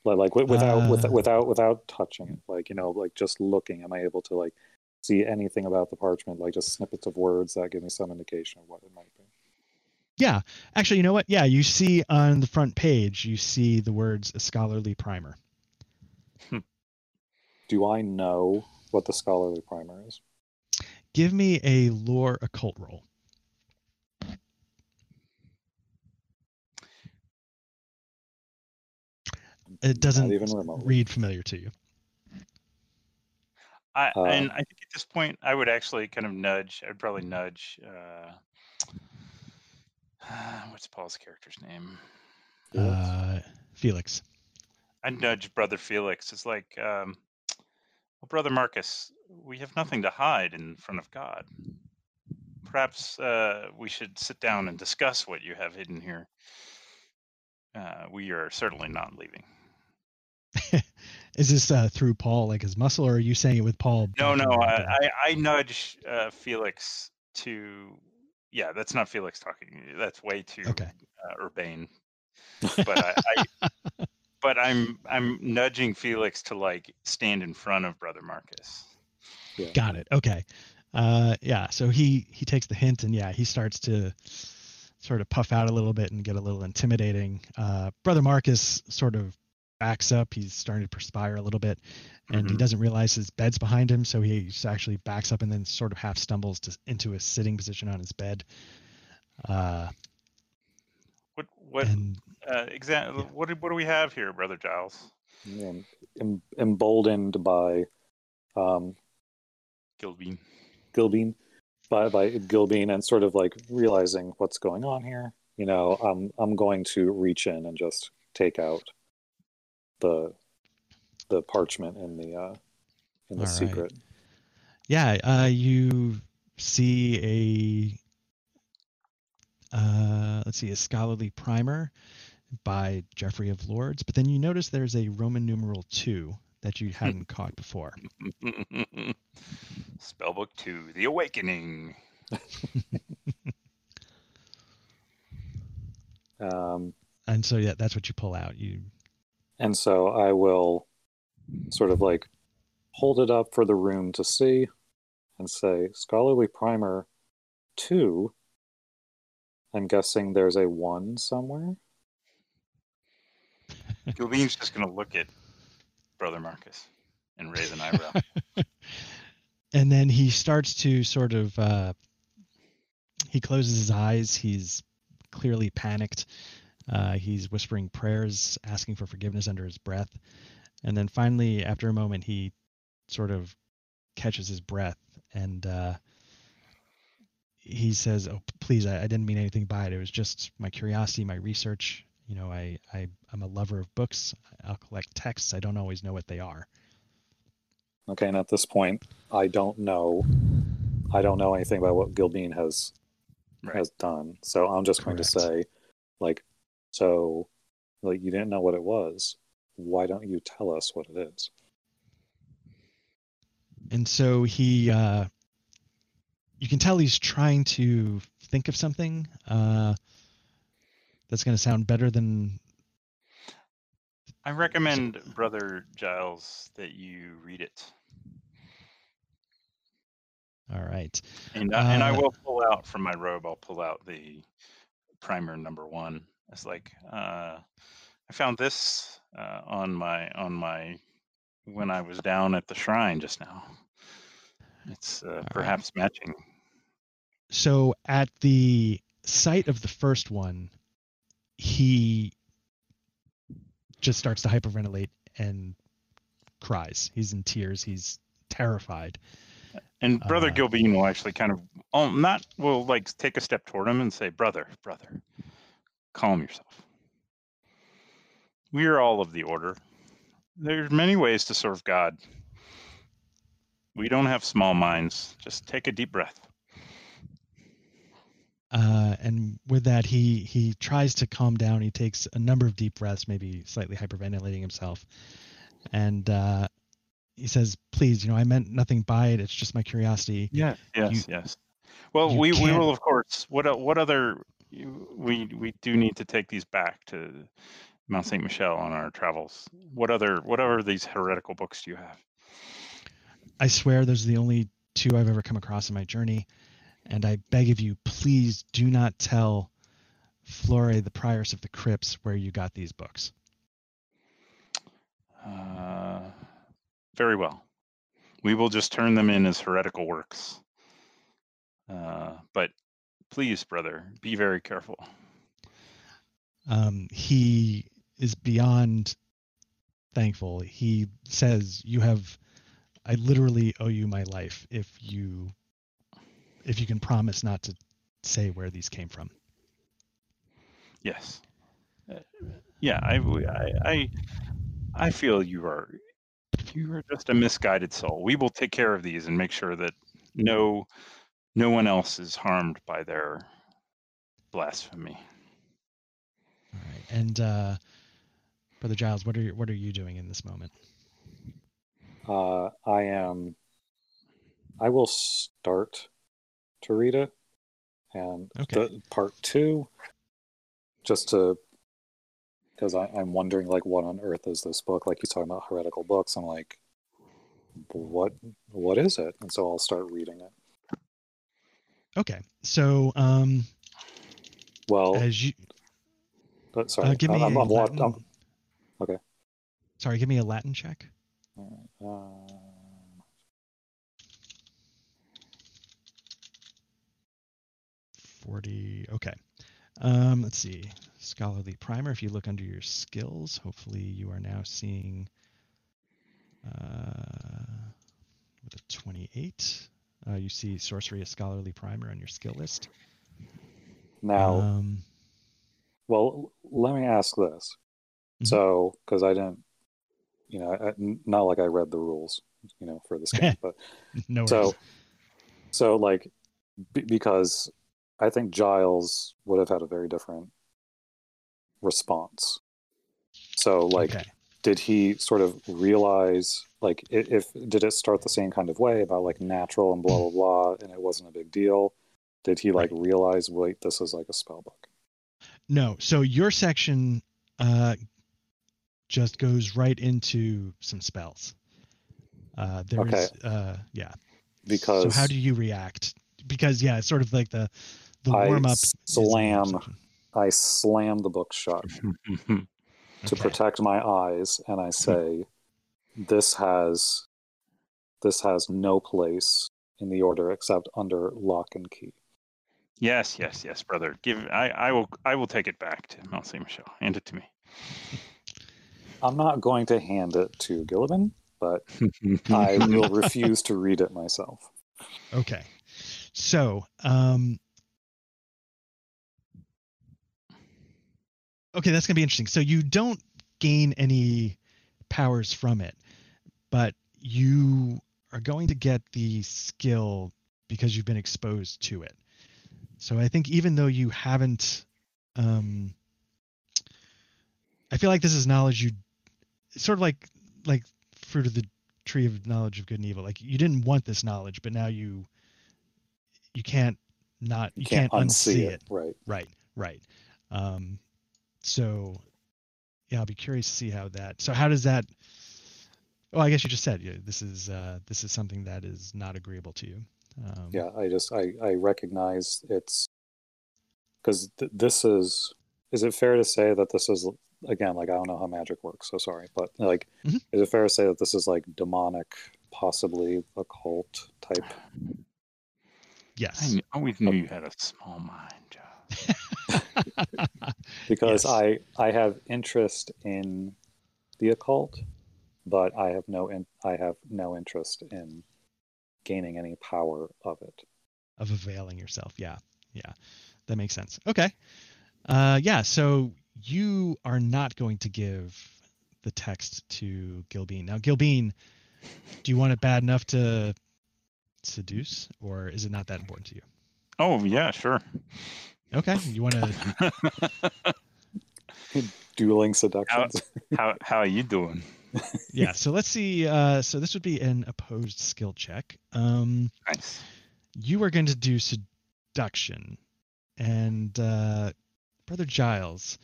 Like, like without, uh, without, without, without touching it, like, you know, like just looking, am I able to like see anything about the parchment? Like just snippets of words that give me some indication of what it might be. Yeah. Actually, you know what? Yeah. You see on the front page, you see the words, "A Scholarly Primer." Hmm. Do I know what the Scholarly Primer is? Give me a lore occult roll. It doesn't even read familiar to you. I, uh, and I think at this point, I would actually kind of nudge. I'd probably nudge. Uh, uh, what's Paul's character's name? Uh, Felix. I nudge Brother Felix. It's like, um, well, Brother Marcus, we have nothing to hide in front of God. Perhaps uh, we should sit down and discuss what you have hidden here. Uh, we are certainly not leaving. Is this uh, through Paul, like his muscle, or are you saying it with Paul? No, no, I, I, I nudge uh, Felix to, yeah, that's not Felix talking. That's way too okay. uh, urbane. But I, I, but I'm, I'm nudging Felix to like stand in front of Brother Marcus. Yeah. Got it. Okay. Uh, yeah. So he, he takes the hint, and yeah, he starts to sort of puff out a little bit and get a little intimidating. Uh, Brother Marcus sort of backs up. He's starting to perspire a little bit, and mm-hmm. he doesn't realize his bed's behind him, so he actually backs up and then sort of half stumbles to, into a sitting position on his bed. Uh, what what and, uh, exactly? Yeah. What what do we have here, Brother Giles? Em, em, emboldened by um, Gilby. Gilby. By, by Gilbean, and sort of like realizing what's going on here, you know, I'm I'm going to reach in and just take out the the parchment in the uh, in the All secret. Right. Yeah, uh, you see a uh, let's see, a Scholarly Primer by Geoffrey of Lourdes, but then you notice there's a Roman numeral two that you hadn't caught before. Spellbook two, The Awakening. um, and so, yeah, that's what you pull out. You And so I will sort of like hold it up for the room to see, and say Scholarly Primer two. I'm guessing there's a one somewhere. Gilbean's just going to look at Brother Marcus and raise an eyebrow. And then he starts to sort of, uh, he closes his eyes. He's clearly panicked. Uh, he's whispering prayers, asking for forgiveness under his breath. And then finally, after a moment, he sort of catches his breath and uh, he says, oh, please, I, I didn't mean anything by it. It was just my curiosity, my research. You know, I, I, I'm a lover of books. I'll collect texts. I don't always know what they are. Okay, and at this point, I don't know. I don't know anything about what Gilbean has right. has done. So I'm just Correct. going to say, like, so, like, you didn't know what it was. Why don't you tell us what it is? And so he, uh, you can tell he's trying to think of something uh, that's going to sound better than... I recommend, Brother Giles, that you read it. All right. And, uh, uh, and I will pull out from my robe, I'll pull out the primer number one. It's like, uh, I found this uh, on my, on my, when I was down at the shrine just now. It's uh, perhaps right. matching. So at the sight of the first one, he just starts to hyperventilate and cries. He's in tears. He's terrified. And Brother uh, Gilbean will actually kind of, oh, not, will like take a step toward him and say, brother, brother, calm yourself. We are all of the order. There's many ways to serve God. We don't have small minds. Just take a deep breath. Uh, and with that, he, he tries to calm down. He takes a number of deep breaths, maybe slightly hyperventilating himself. And uh, he says, please, you know, I meant nothing by it. It's just my curiosity. Yeah, yes, you, yes. Well, we, we will, of course. What what other... We, we do need to take these back to Mont Saint Michel on our travels. What other what are these heretical books do you have? I swear those are the only two I've ever come across in my journey. And I beg of you, please do not tell Flore, the Prioress of the Crypts, where you got these books. Uh, very well. We will just turn them in as heretical works. Uh, but please, brother, be very careful. Um, he is beyond thankful. He says, you have, I literally owe you my life if you... if you can promise not to say where these came from. Yes. Yeah, I, I, I feel you are, you are just a misguided soul. We will take care of these and make sure that no, no one else is harmed by their blasphemy. All right. And uh, Brother Giles, what are you, what are you doing in this moment? Uh, I am. I will start to read it, and okay. the part two, just to, because I'm wondering, like, what on earth is this book? Like, he's talking about heretical books. I'm like, what, what is it? And so I'll start reading it. Okay. So, um, well, as you, but sorry, uh, give me I'm, a I'm, Latin... I'm, okay. Sorry. Give me a Latin check. All right. Uh, forty. Okay. Um, let's see. Scholarly Primer. If you look under your skills, hopefully you are now seeing uh, with a twenty-eight. Uh, you see Sorcery of Scholarly Primer on your skill list. Now, um, well, let me ask this. Mm-hmm. So, because I didn't, you know, I, not like I read the rules, you know, for this game, but no worries. So, so like, b- because. I think Giles would have had a very different response. So, like, okay. did he sort of realize, like, if did it start the same kind of way about, like, natural and blah, blah, blah, and it wasn't a big deal? Did he, like, right. realize, wait, this is, like, a spell book? No. So your section uh, just goes right into some spells. Uh, there's, okay. Uh, yeah. because so how do you react? Because yeah, it's sort of like the the warm up. Slam, I slam the book shut to okay. protect my eyes, and I say, "This has, this has no place in the order except under lock and key." Yes, yes, yes, brother. Give I, I will I will take it back to Mont Saint Michel. Hand it to me. I'm not going to hand it to Gilligan, but I will refuse to read it myself. Okay. So, um, okay, that's going to be interesting. So you don't gain any powers from it, but you are going to get the skill because you've been exposed to it. So I think even though you haven't, um, I feel like this is knowledge you sort of like, like fruit of the tree of knowledge of good and evil. Like you didn't want this knowledge, but now you, you can't not, you, you can't, can't unsee, unsee it. it. Right. Right. Right. Um, so yeah, I'll be curious to see how that, so how does that, oh, I guess you just said, yeah, this is, uh, this is something that is not agreeable to you. Um, yeah, I just, I, I recognize it's, because th- this is, is it fair to say that this is, again, like, I don't know how magic works, so sorry, but, like, mm-hmm. is it fair to say that this is, like, demonic, possibly occult type? Yes. I always knew okay. you had a small mind, Joe. Because yes. I, I have interest in the occult, but I have no, in, I have no interest in gaining any power of it, of availing yourself. Yeah, yeah, that makes sense. Okay, uh, yeah. So you are not going to give the text to Gilbean. Now, Gilbean, do you want it bad enough to seduce, or is it not that important to you? Oh yeah, sure. Okay, you want to dueling seductions? How, how how are you doing? Yeah, so let's see. Uh, so this would be an opposed skill check. Um, nice. You are going to do seduction. And uh, Brother Giles,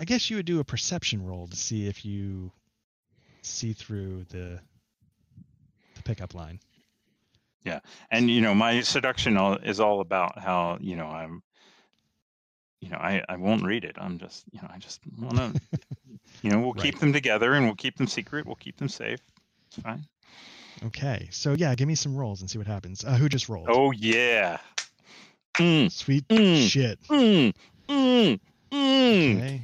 I guess you would do a perception roll to see if you see through the, the pickup line. Yeah, and, you know, my seduction all, is all about how, you know, I'm, you know, I, I won't read it. I'm just, you know, I just want to... You know, we'll right. keep them together, and we'll keep them secret. We'll keep them safe. It's fine. Okay. So, yeah, give me some rolls and see what happens. Uh, who just rolled? Oh, yeah. Mm. Sweet mm. shit. Mm. Mm. Mm. Okay.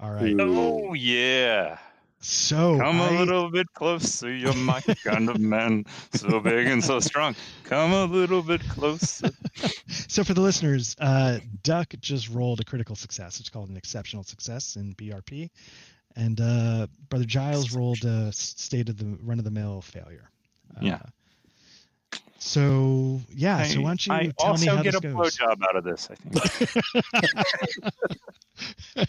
All right. Oh, yeah. So Come I... a little bit closer. You're my kind of man. So big and so strong. Come a little bit closer. So for the listeners, uh, Duck just rolled a critical success. It's called an exceptional success in B R P. And uh, Brother Giles rolled a state of the run-of-the-mill failure. Uh, yeah. So, yeah. I, so why don't you I tell me how this goes? I also get a blowjob out of this, I think.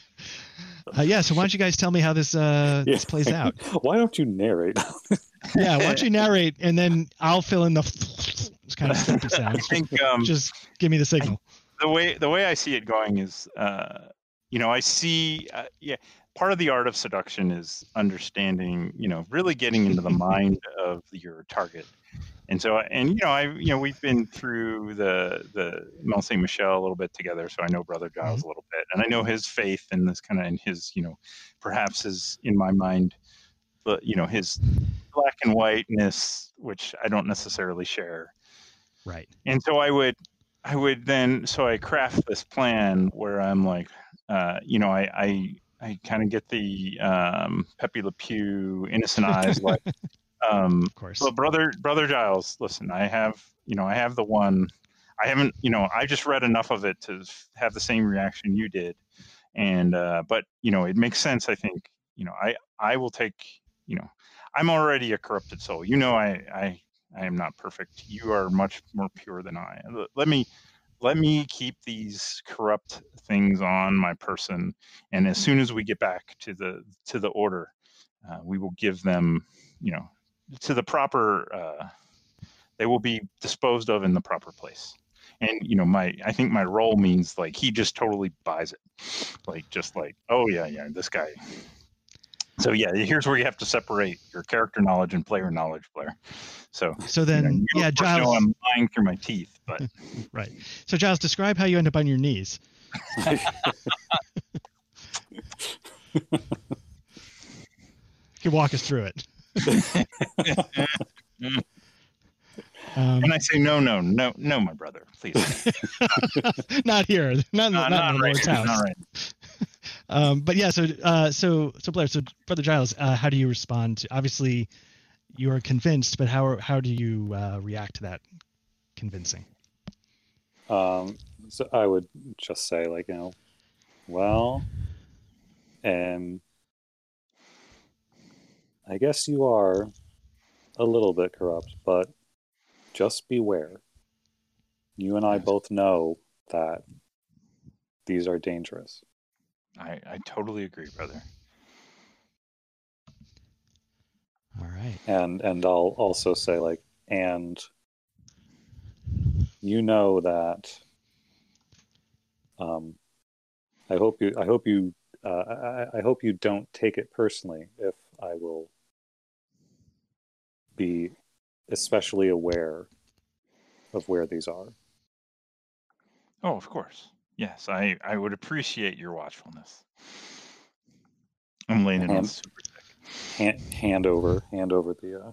Uh, yeah, so why don't you guys tell me how this uh, yeah. this plays out? Why don't you narrate? Yeah, why don't you narrate, and then I'll fill in the kind of stuff. I think um, just give me the signal. I, the way the way I see it going is, uh, you know, I see, uh, yeah, part of the art of seduction is understanding, you know, really getting into the mind of your target, and so and you know I you know we've been through the the Mont Saint Michel a little bit together, so I know Brother Giles a little bit, and I know his faith and this kind of and his you know perhaps his in my mind, but you know his black and whiteness, which I don't necessarily share. Right. And so I would I would then so I craft this plan where I'm like uh, you know I I, I kind of get the um, Pepe Le Pew innocent eyes like. Um, of course. Well, brother, brother Giles, listen, I have, you know, I have the one, I haven't, you know, I just read enough of it to have the same reaction you did. And, uh, but, you know, it makes sense. I think, you know, I, I will take, you know, I'm already a corrupted soul. You know, I, I, I am not perfect. You are much more pure than I. Let me, let me keep these corrupt things on my person. And as soon as we get back to the, to the order, uh, we will give them, you know, to the proper, uh, they will be disposed of in the proper place. And, you know, my, I think my role means like, he just totally buys it. Like, just like, oh yeah, yeah, this guy, So yeah, here's where you have to separate your character knowledge and player knowledge, player. So so then you know, you yeah, Giles. Know I'm lying through my teeth, but right. So Giles, describe how you end up on your knees. You can walk us through it. Um, and I say, no, no, no, no, my brother, please. Not here. Not, no, not, not in the Lord's house. Not right. um, but yeah, so, uh, so, so Blair, so Brother Giles, uh, how do you respond to, obviously you are convinced, but how, how do you uh, react to that convincing? Um, so I would just say like, you know, well, um, I guess you are a little bit corrupt, but just beware. You and I both know that these are dangerous. I, I totally agree, brother. All right. And and I'll also say, like, and you know that. Um, I hope you. I hope you. Uh, I, I hope you don't take it personally if I will be especially aware of where these are. Oh, of course. Yes, I, I would appreciate your watchfulness. I'm laying it on super thick. Hand, hand over, hand over the, uh,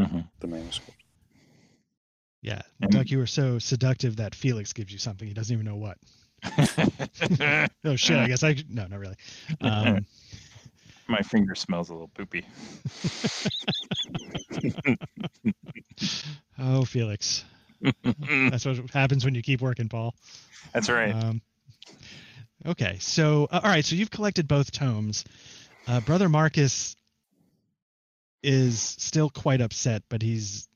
mm-hmm. the manuscript. Yeah, and Doug, you were so seductive that Felix gives you something. He doesn't even know what. Oh, shit, I guess I... No, not really. Um, my finger smells a little poopy. Oh, Felix. That's what happens when you keep working, Paul. That's right. Um, okay, so, uh, all right, so you've collected both tomes. Uh, Brother Marcus is still quite upset, but he's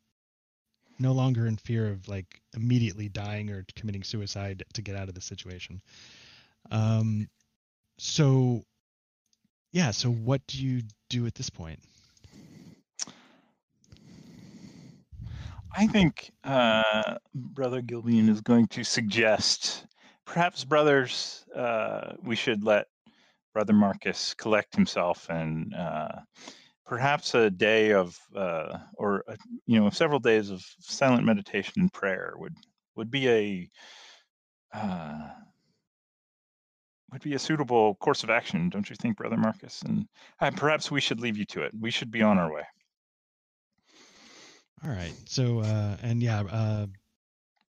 no longer in fear of, like, immediately dying or committing suicide to get out of the situation. Um, so... Yeah, so what do you do at this point? I think uh, Brother Gilbean is going to suggest, perhaps, brothers, uh, we should let Brother Marcus collect himself, and uh, perhaps a day of, uh, or uh, you know, several days of silent meditation and prayer would would be a. Uh, would be a suitable course of action, don't you think, Brother Marcus? And uh, perhaps we should leave you to it. We should be on our way. All right. So, uh, and yeah, uh,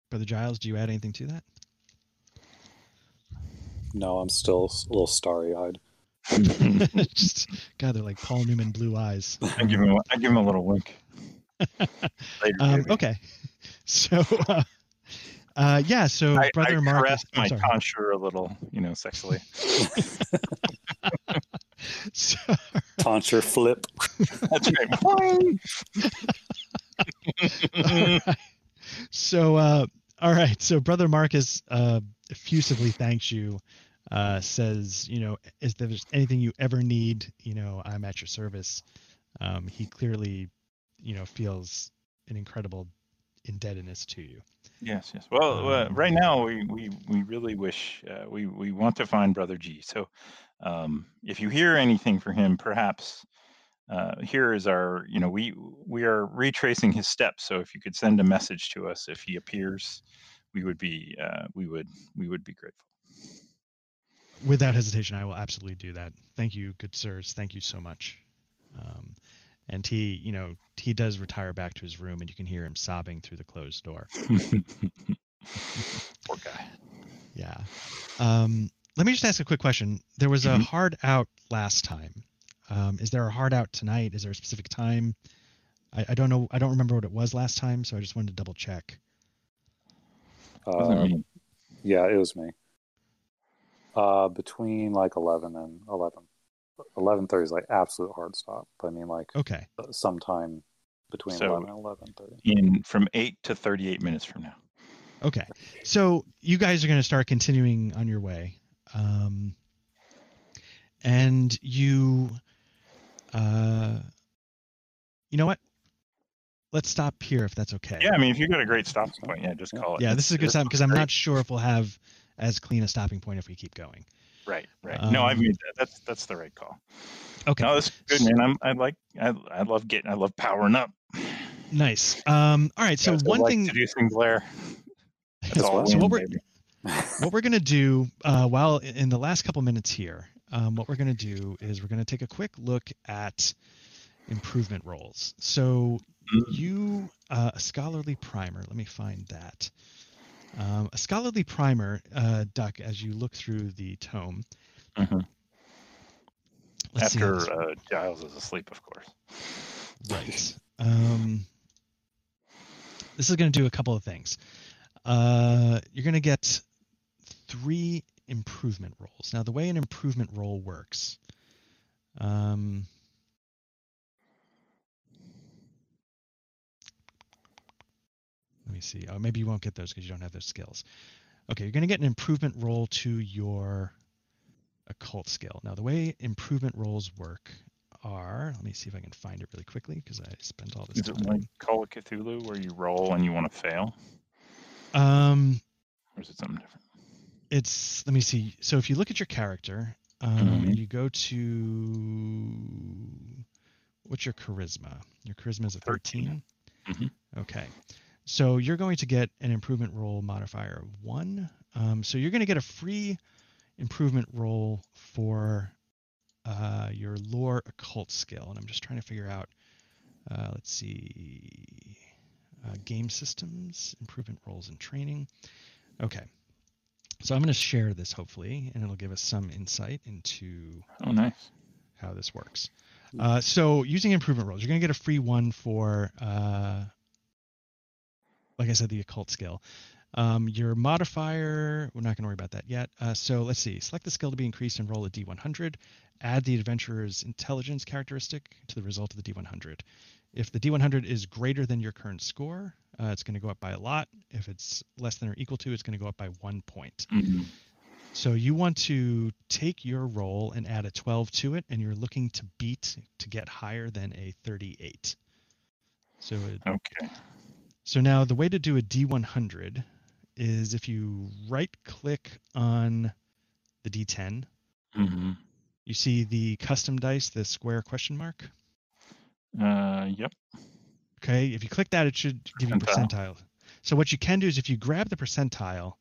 Brother Giles, do you add anything to that? No, I'm still a little starry-eyed. Just, God, they're like Paul Newman blue eyes. I give him a, I give him a little wink. Later, um, okay. So... Uh, Uh, yeah, so I, Brother I Marcus... I caressed my tonsure a little, you know, sexually. So, tonsure flip. That's right. All right. So, uh, all right, so Brother Marcus uh, effusively thanks you, uh, says, you know, if there's anything you ever need, you know, I'm at your service. Um, he clearly, you know, feels an incredible indebtedness to you. Yes, yes. Well, uh, right now we, we, we really wish, uh, we, we want to find Brother G. So um, if you hear anything for him, perhaps uh, here is our, you know, we we are retracing his steps. So if you could send a message to us, if he appears, we would be, uh, we would, we would be grateful. Without hesitation, I will absolutely do that. Thank you, good sirs. Thank you so much. Um, And he, you know, he does retire back to his room, and you can hear him sobbing through the closed door. Poor guy. Yeah. Um, let me just ask a quick question. There was mm-hmm. a hard out last time. Um, is there a hard out tonight? Is there a specific time? I, I don't know. I don't remember what it was last time, so I just wanted to double check. Um, yeah, it was me. Uh, between like eleven and eleven. eleven thirty is like absolute hard stop. But I mean, like, okay, sometime between so eleven and eleven thirty. In from eight to thirty-eight minutes from now. Okay, so you guys are going to start continuing on your way, um, and you, uh, you know what? Let's stop here if that's okay. Yeah, I mean, if you got a great stopping point, yeah, just call it. Yeah, this is a good stop because I'm not sure if we'll have as clean a stopping point if we keep going. Right, right. No, um, I mean, that. that's that's the right call. Okay. No, that's good, so, man. I'm, I like. I, I love getting. I love powering up. Nice. Um. All right. So yeah, one like thing. Seducing Blair. That's that's all so in, what we're what we're gonna do uh, while in the last couple minutes here, um, what we're gonna do is we're gonna take a quick look at improvement rolls. So you uh, a scholarly primer. Let me find that. Um, a scholarly primer, uh, Duck. As you look through the tome. Mm-hmm. Let's After uh, Giles is asleep, of course. Right. Um, this is going to do a couple of things. Uh, you're going to get three improvement rolls. Now, the way an improvement roll works... Um, let me see. Oh, maybe you won't get those because you don't have those skills. Okay, you're going to get an improvement roll to your... occult skill. Now, the way improvement rolls work are, let me see if I can find it really quickly because I spent all this time. Is it like Call of Cthulhu where you roll and you want to fail? Um, or is it something different? It's, let me see. So if you look at your character um, mm-hmm. and you go to, what's your charisma? Your charisma is a thirteen. Mm-hmm. Okay. So you're going to get an improvement roll modifier of one. Um, so you're going to get a free improvement roll for uh, your lore occult skill, and I'm just trying to figure out. Uh, let's see, uh, game systems, improvement rolls, and training. Okay, so I'm going to share this hopefully, and it'll give us some insight into oh, nice. how this works. Uh, so using improvement rolls, you're going to get a free one for, uh, like I said, the occult skill. Um, your modifier, we're not going to worry about that yet. Uh, so let's see. Select the skill to be increased and roll a D one hundred. Add the adventurer's intelligence characteristic to the result of the D one hundred. If the D one hundred is greater than your current score, uh, it's going to go up by a lot. If it's less than or equal to, it's going to go up by one point. Mm-hmm. So you want to take your roll and add a twelve to it, and you're looking to beat to get higher than a thirty-eight. So it, okay. So now the way to do a D one hundred is if you right-click on the D ten, mm-hmm. you see the custom dice, the square question mark? Uh, yep. Okay, if you click that, it should give percentile. you percentile. So what you can do is if you grab the percentile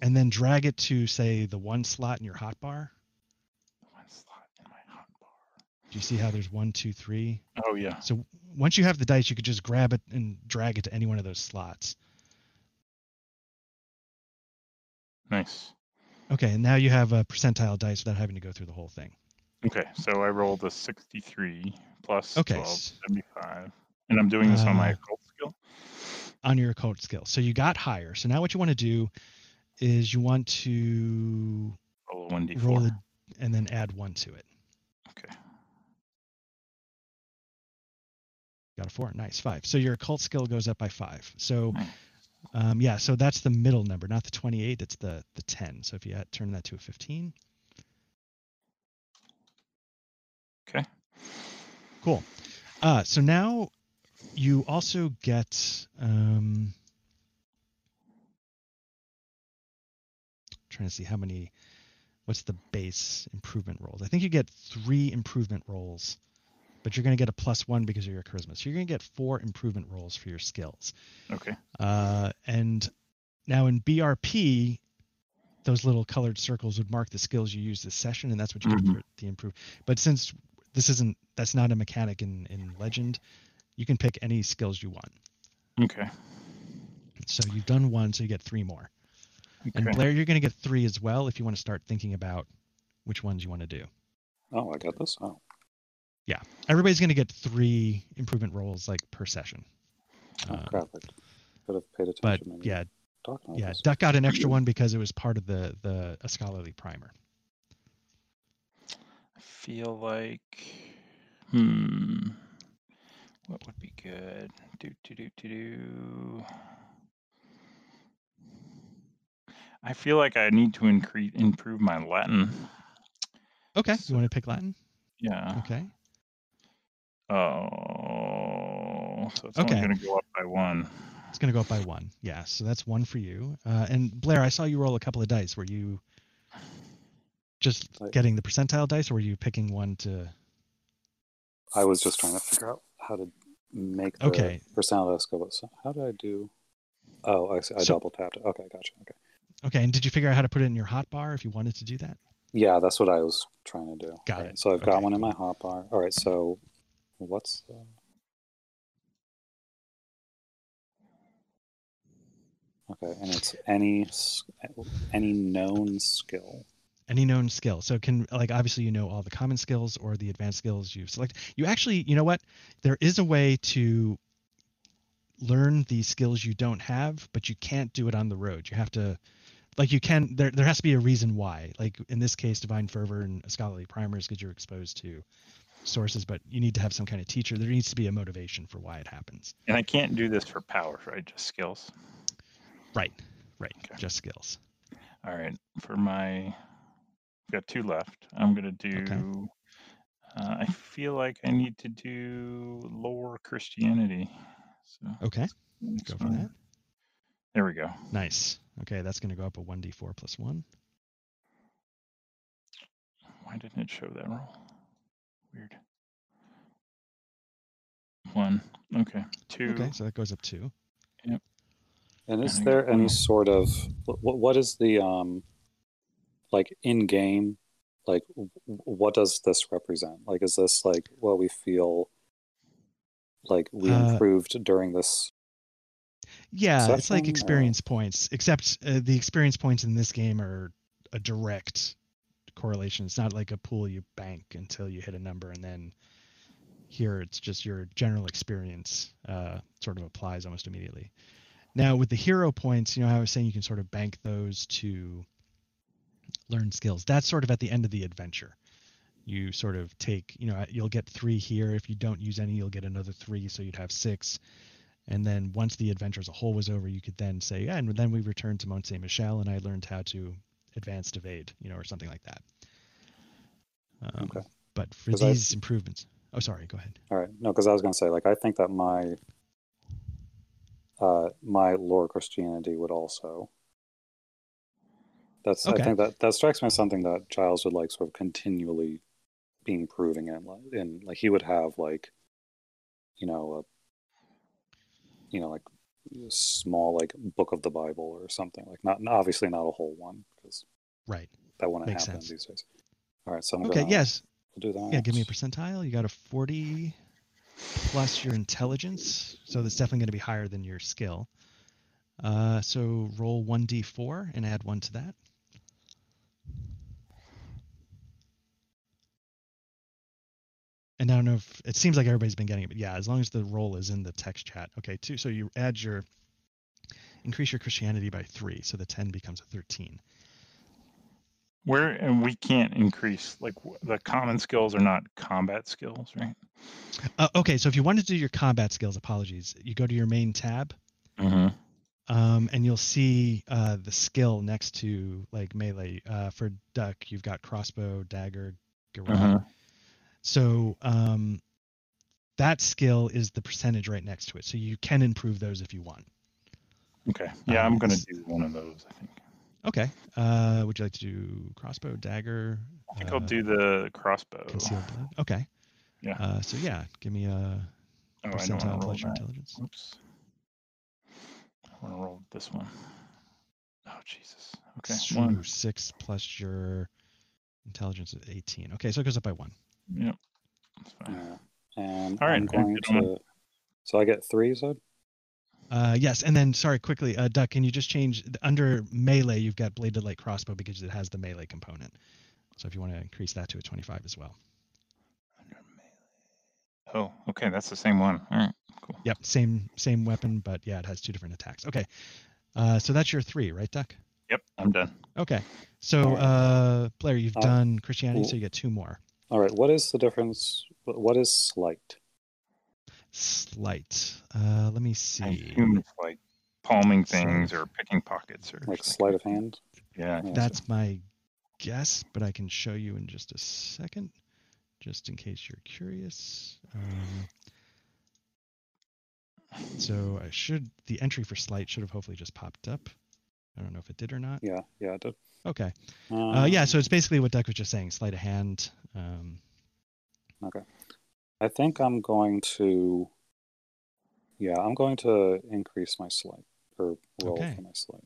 and then drag it to, say, the one slot in your hotbar. The one slot in my hotbar. Do you see how there's one, two, three? Oh, yeah. So once you have the dice, you could just grab it and drag it to any one of those slots. Nice. Okay, and now you have a percentile dice without having to go through the whole thing. Okay, so I rolled a sixty-three plus okay. twelve, seventy-five, and I'm doing this uh, on my occult skill? On your occult skill. So you got higher. So now what you want to do is you want to roll a one D four roll a, and then add one to it. Okay. Got a four. Nice. Five. So your occult skill goes up by five. So... Nice. Um, yeah, so that's the middle number, not the twenty-eight, it's the, the ten. So if you had, turn that to a fifteen. Okay. Cool. Uh, so now you also get... Um, trying to see how many... What's the base improvement rolls? I think you get three improvement rolls, but you're going to get a plus one because of your charisma. So you're going to get four improvement rolls for your skills. Okay. Uh, and now in B R P, those little colored circles would mark the skills you use this session, and that's what you mm-hmm. get for the improve. But since this isn't, that's not a mechanic in, in Legend, you can pick any skills you want. Okay. So you've done one, so you get three more. Okay. And Blair, you're going to get three as well if you want to start thinking about which ones you want to do. Oh, I got this. Oh. Yeah, everybody's going to get three improvement rolls like per session. Oh, um, crap. I could have paid attention. But yeah, yeah Duck got an extra one because it was part of the, the a scholarly primer. I feel like, hmm, what would be good? Do, do, do, do, do. I feel like I need to increase improve my Latin. Okay, so, you want to pick Latin? Yeah. Okay. Oh, so it's okay. only going to go up by one. It's going to go up by one. Yeah, so that's one for you. Uh, and Blair, I saw you roll a couple of dice. Were you Just getting the percentile dice, or were you picking one to... I was just trying to figure out how to make the okay. percentile dice go, but so how did I do... Oh, I, I so, double-tapped it. Okay, gotcha. Okay. Okay, and did you figure out how to put it in your hotbar if you wanted to do that? Yeah, that's what I was trying to do. Got right. it. So I've okay. got one in my hotbar. All right, so what's... Uh... Okay, and it's any any known skill. Any known skill. So it can, like, obviously you know all the common skills or the advanced skills you've selected. You actually, you know what? There is a way to learn the skills you don't have, but you can't do it on the road. You have to, like, you can, there there has to be a reason why. Like, in this case, Divine Fervor and Scholarly Primers, because you're exposed to sources, but you need to have some kind of teacher. There needs to be a motivation for why it happens. And I can't do this for powers, right? Just skills. Right, right. Okay. Just skills. All right. For my, I've got two left. I'm going to do, okay. uh, I feel like I need to do lore Christianity. So okay. Go for that. There we go. Nice. Okay. That's going to go up a one d four plus one. Why didn't it show that roll? Weird. One. Okay. Two. Okay. So that goes up two. Yep. And is there any sort of, what, what is the, um, like, in-game, like, what does this represent? Like, is this, like, what we feel like we improved uh, during this Yeah, session? It's like experience or? points, except uh, the experience points in this game are a direct correlation. It's not like a pool you bank until you hit a number, and then here it's just your general experience uh, sort of applies almost immediately. Now, with the hero points, you know how I was saying you can sort of bank those to learn skills. That's sort of at the end of the adventure. You sort of take, you know, you'll get three here. If you don't use any, you'll get another three, so you'd have six. And then once the adventure as a whole was over, you could then say, yeah, and then we returned to Mont Saint Michel, and I learned how to advanced evade, you know, or something like that. Um, okay. But for these I... improvements... Oh, sorry, go ahead. All right. No, because I was going to say, like, I think that my... Uh, my lore Christianity would also. That's okay. I think that that strikes me as something that Giles would like sort of continually be improving in, and like he would have like, you know, a, you know, like a small like book of the Bible or something, like not obviously not a whole one because right that wouldn't Makes happen sense. these days. All right, so I'm okay. Gonna, yes, we'll do that. Yeah, give me a percentile. You got a forty. Plus your intelligence, so that's definitely going to be higher than your skill. Uh, so roll one d four and add one to that. And I don't know if it seems like everybody's been getting it, but yeah, as long as the roll is in the text chat. Okay, two. So you add your increase your Christianity by three, so the ten becomes a thirteen. Where and we can't increase, like, the common skills are not combat skills, right? Uh, okay, so if you want to do your combat skills, apologies, you go to your main tab, mm-hmm. um, and you'll see uh, the skill next to, like, melee. Uh, for duck, you've got crossbow, dagger, garrote. Uh-huh. So um, that skill is the percentage right next to it, so you can improve those if you want. Okay, yeah, um, I'm going to do one of those, I think. Okay. Uh, would you like to do crossbow, dagger? I think uh, I'll do the crossbow. Concealed blood. Okay. Yeah. Uh, so yeah, give me a oh, percentile plus your intelligence. Oops. I want to roll this one. Oh Jesus. Okay. Two, one. Six plus your intelligence is eighteen. Okay, so it goes up by one. Yep. That's fine. Yeah. And all right. I'm going to... So I get three, so. Uh, yes, and then, sorry, quickly, uh, Duck, can you just change, under melee, you've got bladed light crossbow because it has the melee component. So if you want to increase that to a twenty-five as well. Under melee. Oh, okay, that's the same one. All right, cool. Yep, same same weapon, but yeah, it has two different attacks. Okay, uh, so that's your three, right, Duck? Yep, I'm done. Okay, so uh, Blair, you've uh, done Christianity, cool. So you get two more. All right, what is the difference? What is slight? Slight. Uh, let me see. I assume it's like palming things slight. Or picking pockets, or like sleight of hand. Yeah, that's my guess, but I can show you in just a second, just in case you're curious. Um, so I should the entry for slight should have hopefully just popped up. I don't know if it did or not. Yeah, yeah, it did. Okay. Um, uh, yeah, so it's basically what Deck was just saying, sleight of hand. Um, okay. I think I'm going to, yeah, I'm going to increase my sleight, or roll okay. for my sleight.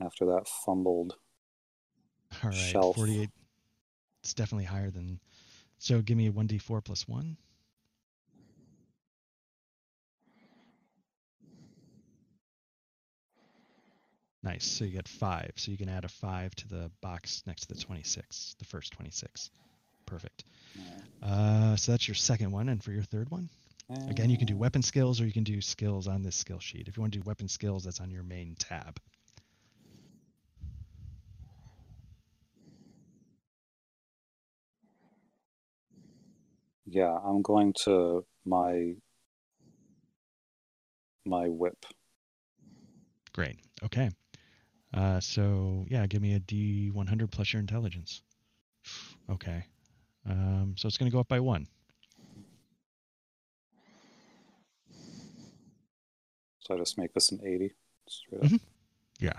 After that fumbled All right, shelf. forty-eight. It's definitely higher than, so give me a one d four plus one. Nice. So you get five. So you can add a five to the box next to the twenty-six, the first twenty-six. Perfect. Uh, so that's your second one. And for your third one, again, you can do weapon skills or you can do skills on this skill sheet. If you want to do weapon skills, that's on your main tab. Yeah, I'm going to my my whip. Great. Okay. Uh, so, yeah, give me a D one hundred plus your intelligence. Okay. Um, so it's going to go up by one. So I just make this an eighty. Straight up. Mm-hmm. Yeah.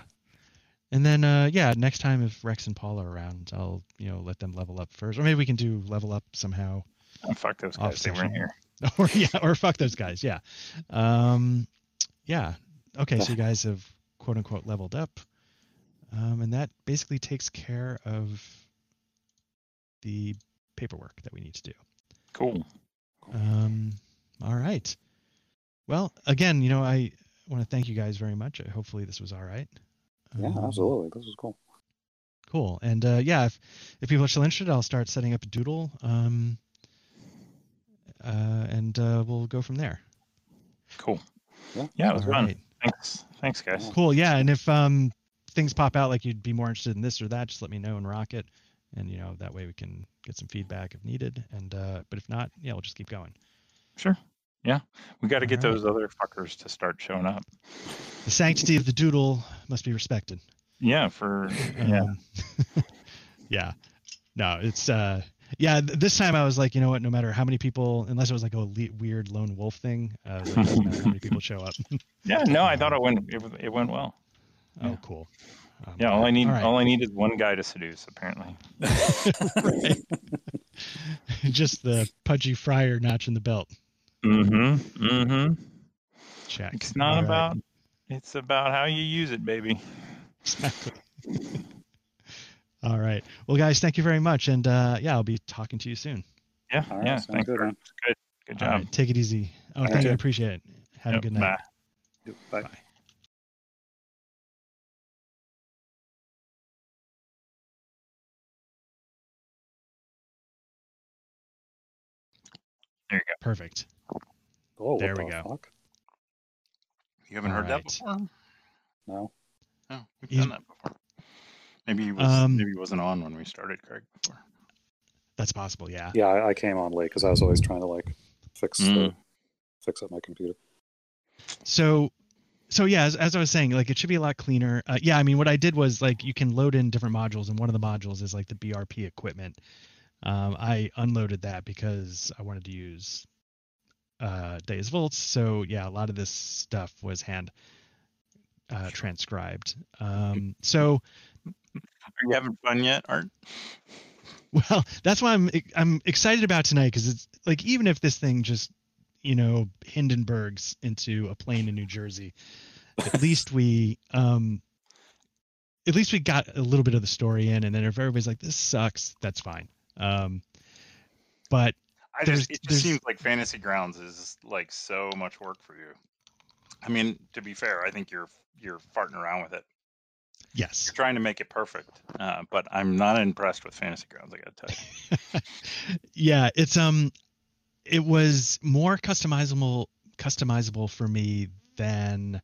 And then, uh, yeah, next time if Rex and Paul are around, I'll, you know, let them level up first. Or maybe we can do level up somehow. Oh, fuck those guys. They weren't here. or, yeah, or fuck those guys. Yeah. Um, yeah. Okay, so you guys have quote unquote leveled up. Um, and that basically takes care of the paperwork that we need to do. Cool. Um, all right. Well, again, you know, I want to thank you guys very much. Hopefully this was all right. Um, yeah, absolutely. This was cool. Cool. And uh, yeah, if, if people are still interested, I'll start setting up a doodle. Um, uh, and uh, we'll go from there. Cool. Yeah, yeah, it was all fun. Right. Thanks. Thanks, guys. Cool. Yeah. And if um, things pop out like you'd be more interested in this or that, just let me know and rock it. And, you know, that way we can get some feedback if needed. And uh, but if not, yeah, we'll just keep going. Sure. Yeah. We got to get right. those other fuckers to start showing up. The sanctity of the doodle must be respected. Yeah. For, yeah. Um, yeah. No, it's, uh, yeah, th this time I was like, you know what, no matter how many people, unless it was like a le weird lone wolf thing, uh, it doesn't matter how many people show up. Yeah, no, I thought it went, it, it went well. Oh, yeah. Cool. Um, yeah, all I need, all, right. all I need is one guy to seduce, apparently. Just the pudgy friar notch in the belt. Mm-hmm, mm-hmm. Check. It's not all about, right. it's about how you use it, baby. Exactly. All right. Well, guys, thank you very much. And uh, yeah, I'll be talking to you soon. Yeah. All right, yeah. Thanks. Good, man. good. Good job. All right, take it easy. Oh, thank you. I appreciate it. Have yep, a good night. Bye. Bye. Bye. There you go. Perfect. Oh, there we go. Fuck? You haven't All heard right. that before? No. No, we've you, done that before. Maybe he, was, um, maybe he wasn't on when we started, Craig. Before. That's possible, yeah. Yeah, I, I came on late because I was always trying to like fix mm. the, fix up my computer. So, so yeah, as, as I was saying, like it should be a lot cleaner. Uh, yeah, I mean, what I did was like you can load in different modules, and one of the modules is like the B R P equipment. Um, I unloaded that because I wanted to use uh, Deus Volts. So yeah, a lot of this stuff was hand uh, transcribed. Um, so. Are you having fun yet, Art? Well, that's why I'm I'm excited about tonight, because it's like, even if this thing just, you know, Hindenburgs into a plane in New Jersey, at least we um, at least we got a little bit of the story in, and then if everybody's like, this sucks, that's fine. Um, but I just, it just seems like Fantasy Grounds is like so much work for you. I mean, to be fair, I think you're you're farting around with it. Yes. You're trying to make it perfect, uh, but I'm not impressed with Fantasy Grounds, I got to tell you. Yeah, it's um, it was more customizable, customizable for me than.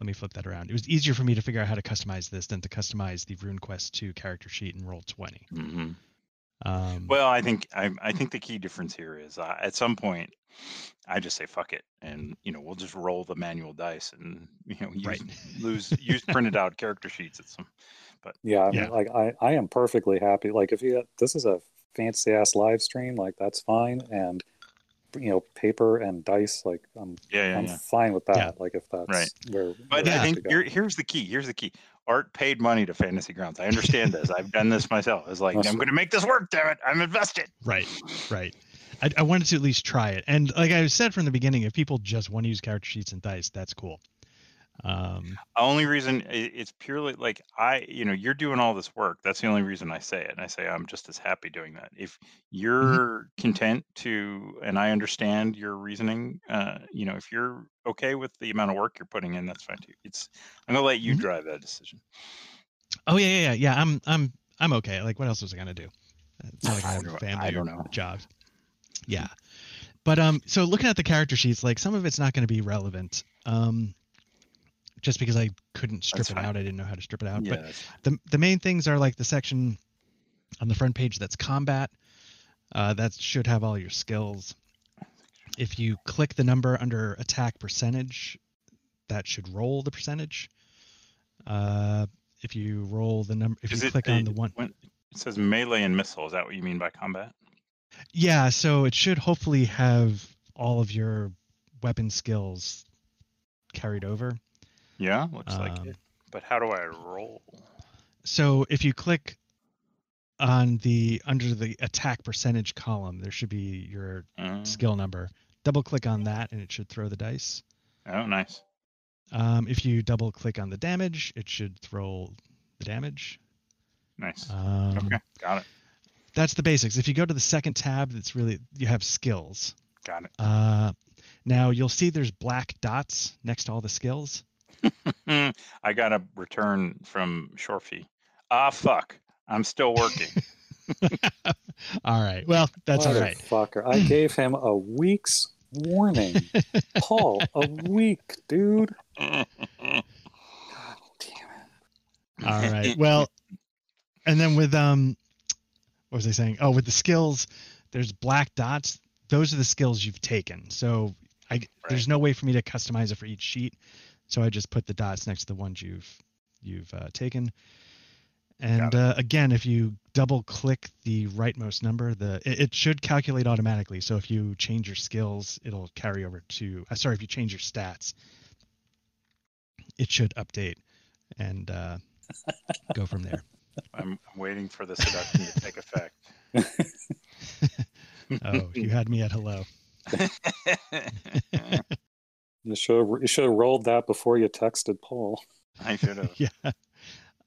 Let me flip that around. It was easier for me to figure out how to customize this than to customize the RuneQuest two character sheet in roll twenty. Mm-hmm. Um, well, I think I, I think the key difference here is uh, at some point I just say fuck it, and you know we'll just roll the manual dice, and you know use, right. lose use printed out character sheets at some. But yeah, I mean, yeah. like I I am perfectly happy. Like if you this is a fancy ass live stream, like that's fine, and you know, paper and dice. Like I'm, yeah, yeah, I'm yeah. fine with that. Yeah. Like if that's right. where. But where I think here, here's the key. Here's the key. Art paid money to Fantasy Grounds. I understand this. I've done this myself. It's like, awesome. I'm going to make this work. Damn it! I'm invested. Right. Right. I, I wanted to at least try it. And like I said from the beginning, if people just want to use character sheets and dice, that's cool. Um, only reason it's purely like I, you know, you're doing all this work. That's the only reason I say it. And I say, I'm just as happy doing that. If you're mm-hmm. content to, and I understand your reasoning, uh, you know, if you're okay with the amount of work you're putting in, that's fine too. It's, I'm going to let you mm-hmm. drive that decision. Oh yeah, yeah, yeah, yeah. I'm, I'm, I'm okay. Like what else was I going to do? It's not like I have a family I don't know. Or jobs. Yeah. But, um, so looking at the character sheets, like some of it's not going to be relevant. Um, just because I couldn't strip it out. I didn't know how to strip it out. Yeah, but the the main things are like the section on the front page that's combat. Uh, that should have all your skills. If you click the number under attack percentage, that should roll the percentage. Uh, if you roll the number, if Is you it, click it, on the one. When, it says melee and missile. Is that what you mean by combat? Yeah, so it should hopefully have all of your weapon skills carried over. Yeah, looks um, like it. But how do I roll? So if you click on the under the attack percentage column, there should be your um, skill number. Double click on that and it should throw the dice. Oh, nice. Um, if you double click on the damage, it should throw the damage. Nice. Um, okay, got it. That's the basics. If you go to the second tab, that's really you have skills. Got it. Uh, now you'll see there's black dots next to all the skills. I got a return from Shorefy. Ah, fuck. I'm still working. All right. Well, that's all right. Fucker. I gave him a week's warning. Paul, a week, dude. God damn it. All right. Well, and then with, um, what was I saying? Oh, with the skills, there's black dots. Those are the skills you've taken. So I, right. there's no way for me to customize it for each sheet. So I just put the dots next to the ones you've you've uh, taken. And uh, again, if you double click the rightmost number, the it, it should calculate automatically. So if you change your skills, it'll carry over to uh, sorry, if you change your stats, it should update and uh, go from there. I'm waiting for the seduction to take effect. Oh, you had me at hello. You should have, you should have rolled that before you texted Paul. I should have. Yeah.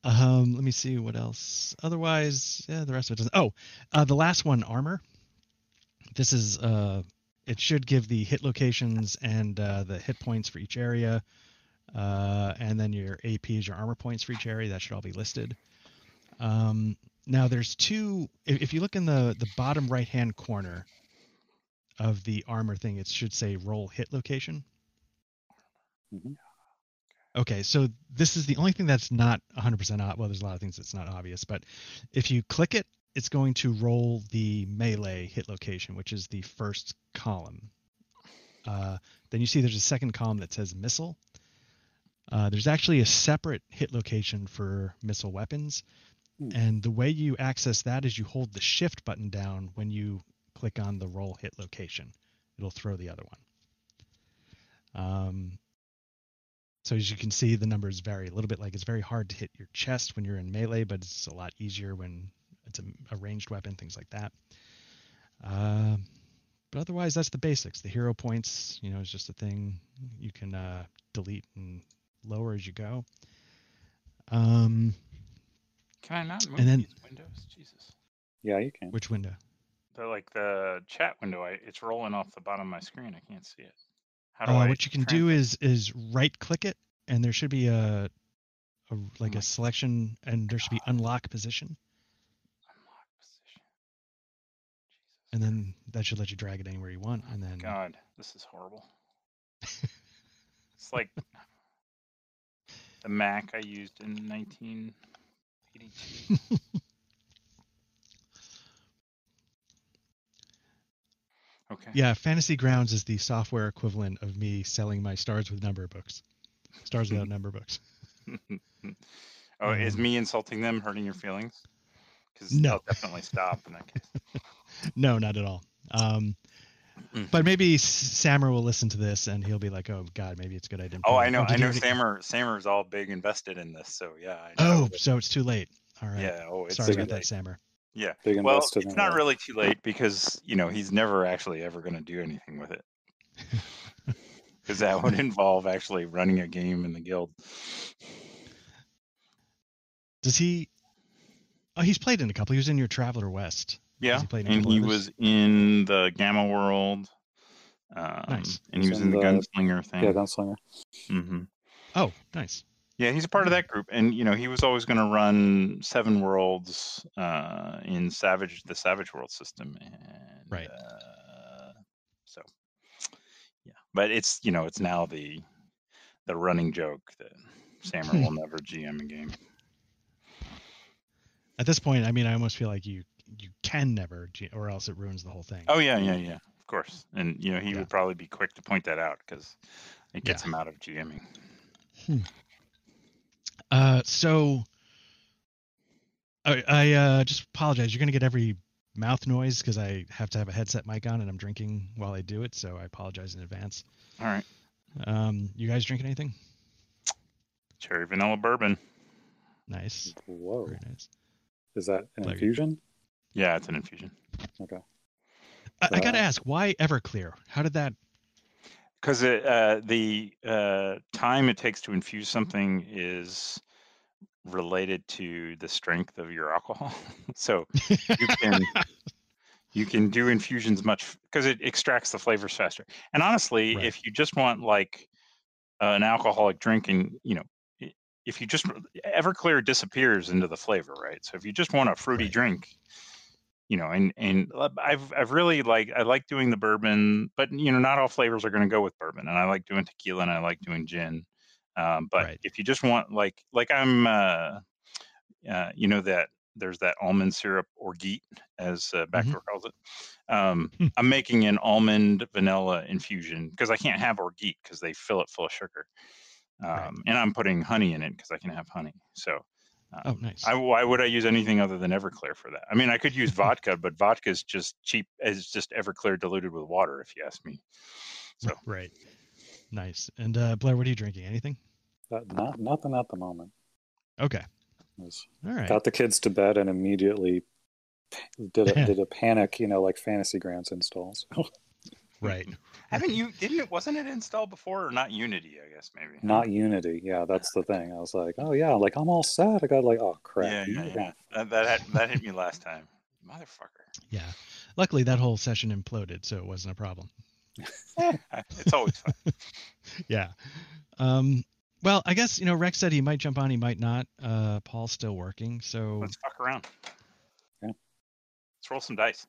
Um, let me see what else. Otherwise, yeah, the rest of it doesn't. Oh, uh, the last one, armor. This is, uh, it should give the hit locations and uh, the hit points for each area. Uh, and then your A P is your armor points for each area. That should all be listed. Um, now there's two, if, if you look in the, the bottom right-hand corner of the armor thing, it should say roll hit location. Mm-hmm. Okay, so this is the only thing that's not one hundred percent ob- well, there's a lot of things that's not obvious, but if you click it, it's going to roll the melee hit location, which is the first column. Uh, then you see there's a second column that says missile. Uh, there's actually a separate hit location for missile weapons. Ooh. And the way you access that is you hold the shift button down when you click on the roll hit location. It'll throw the other one. Um, So as you can see, the numbers vary a little bit. Like it's very hard to hit your chest when you're in melee, but it's a lot easier when it's a, a ranged weapon, things like that. Uh, but otherwise, that's the basics. The hero points, you know, is just a thing you can uh, delete and lower as you go. Um, can I not move and then, these windows? Jesus. Yeah, you can. Which window? They're like the chat window. I, it's rolling off the bottom of my screen. I can't see it. Uh, what you can do is is right click it, and there should be a, a like oh a selection, and there should be unlock position. Unlock position. Jesus. And then that should let you drag it anywhere you want, and then. God, this is horrible. It's like the Mac I used in nineteen eighty-two. Okay. Yeah, Fantasy Grounds is the software equivalent of me selling my Stars with Number books. Stars Without Number books. Oh, um, is me insulting them hurting your feelings? Because no. I'll definitely stop in that case. No, not at all. Um, Mm. But maybe Sammer will listen to this and he'll be like, "Oh God, maybe it's a good idea." Oh, I know, I know. Sammer, Sammer's all big invested in this, so yeah. I know. Oh, so it's too late. All right. Yeah. Oh, it's sorry about that, Sammer. Yeah. Big well, it's not really too late because you know he's never actually ever going to do anything with it, because that would involve actually running a game in the guild. Does he? Oh, he's played in a couple. He was in your Traveler West. Yeah, he and he others? was in the Gamma World. Um, nice. And he was in the, the Gunslinger thing. Yeah, Gunslinger. Mm-hmm. Oh, nice. Yeah, he's a part of that group. And, you know, he was always going to run Seven Worlds uh, in Savage, the Savage World system. And, right. Uh, so, yeah. But it's, you know, it's now the the running joke that Sammer will never G M a game. At this point, I mean, I almost feel like you you can never, or else it ruins the whole thing. Oh yeah, yeah, yeah, of course. And you know, he yeah. would probably be quick to point that out because it gets yeah. him out of GMing. Hmm. Uh, so I, I uh, just apologize. You're gonna get every mouth noise because I have to have a headset mic on and I'm drinking while I do it. So I apologize in advance. All right. Um, you guys drinking anything? Cherry vanilla bourbon. Nice. Whoa. Very nice. Is that an like, infusion? Yeah, it's an infusion. Okay. I, I got to ask, why Everclear? How did that? Because uh, the uh, time it takes to infuse something is related to the strength of your alcohol. So you can you can do infusions much because it extracts the flavors faster. And honestly, right. if you just want like uh, an alcoholic drink, and you know. If you just Everclear disappears into the flavor, right? So if you just want a fruity right. drink, you know, and and I've I've really like I like doing the bourbon, but you know, not all flavors are going to go with bourbon. And I like doing tequila and I like doing gin. Um, but right. if you just want like like I'm, uh, uh, you know, that there's that almond syrup or orgeat as uh, Backdoor mm-hmm. calls it. Um, hmm. I'm making an almond vanilla infusion because I can't have orgeat because they fill it full of sugar. Um, right. And I'm putting honey in it because I can have honey. So, um, oh, nice. I, why would I use anything other than Everclear for that? I mean, I could use vodka, but vodka is just cheap. It's just Everclear diluted with water, if you ask me. So, right. Nice. And uh, Blair, what are you drinking? Anything? Uh, not nothing at the moment. Okay. Was, All right. Got the kids to bed and immediately did a, did a panic, you know, like Fantasy Grounds install. So. Right. Haven't you, didn't it, wasn't it installed before or not Unity, I guess, maybe? Not Unity, yeah, that's the thing. I was like, oh, yeah, like, I'm all sad. I got like, oh, crap. Yeah, yeah, yeah. that, that, had, that hit me last time. Motherfucker. Yeah. Luckily, that whole session imploded, so it wasn't a problem. It's always fun. Yeah. Um, well, I guess, you know, Rex said he might jump on, he might not. Uh, Paul's still working, so. Let's fuck around. Yeah. Let's roll some dice.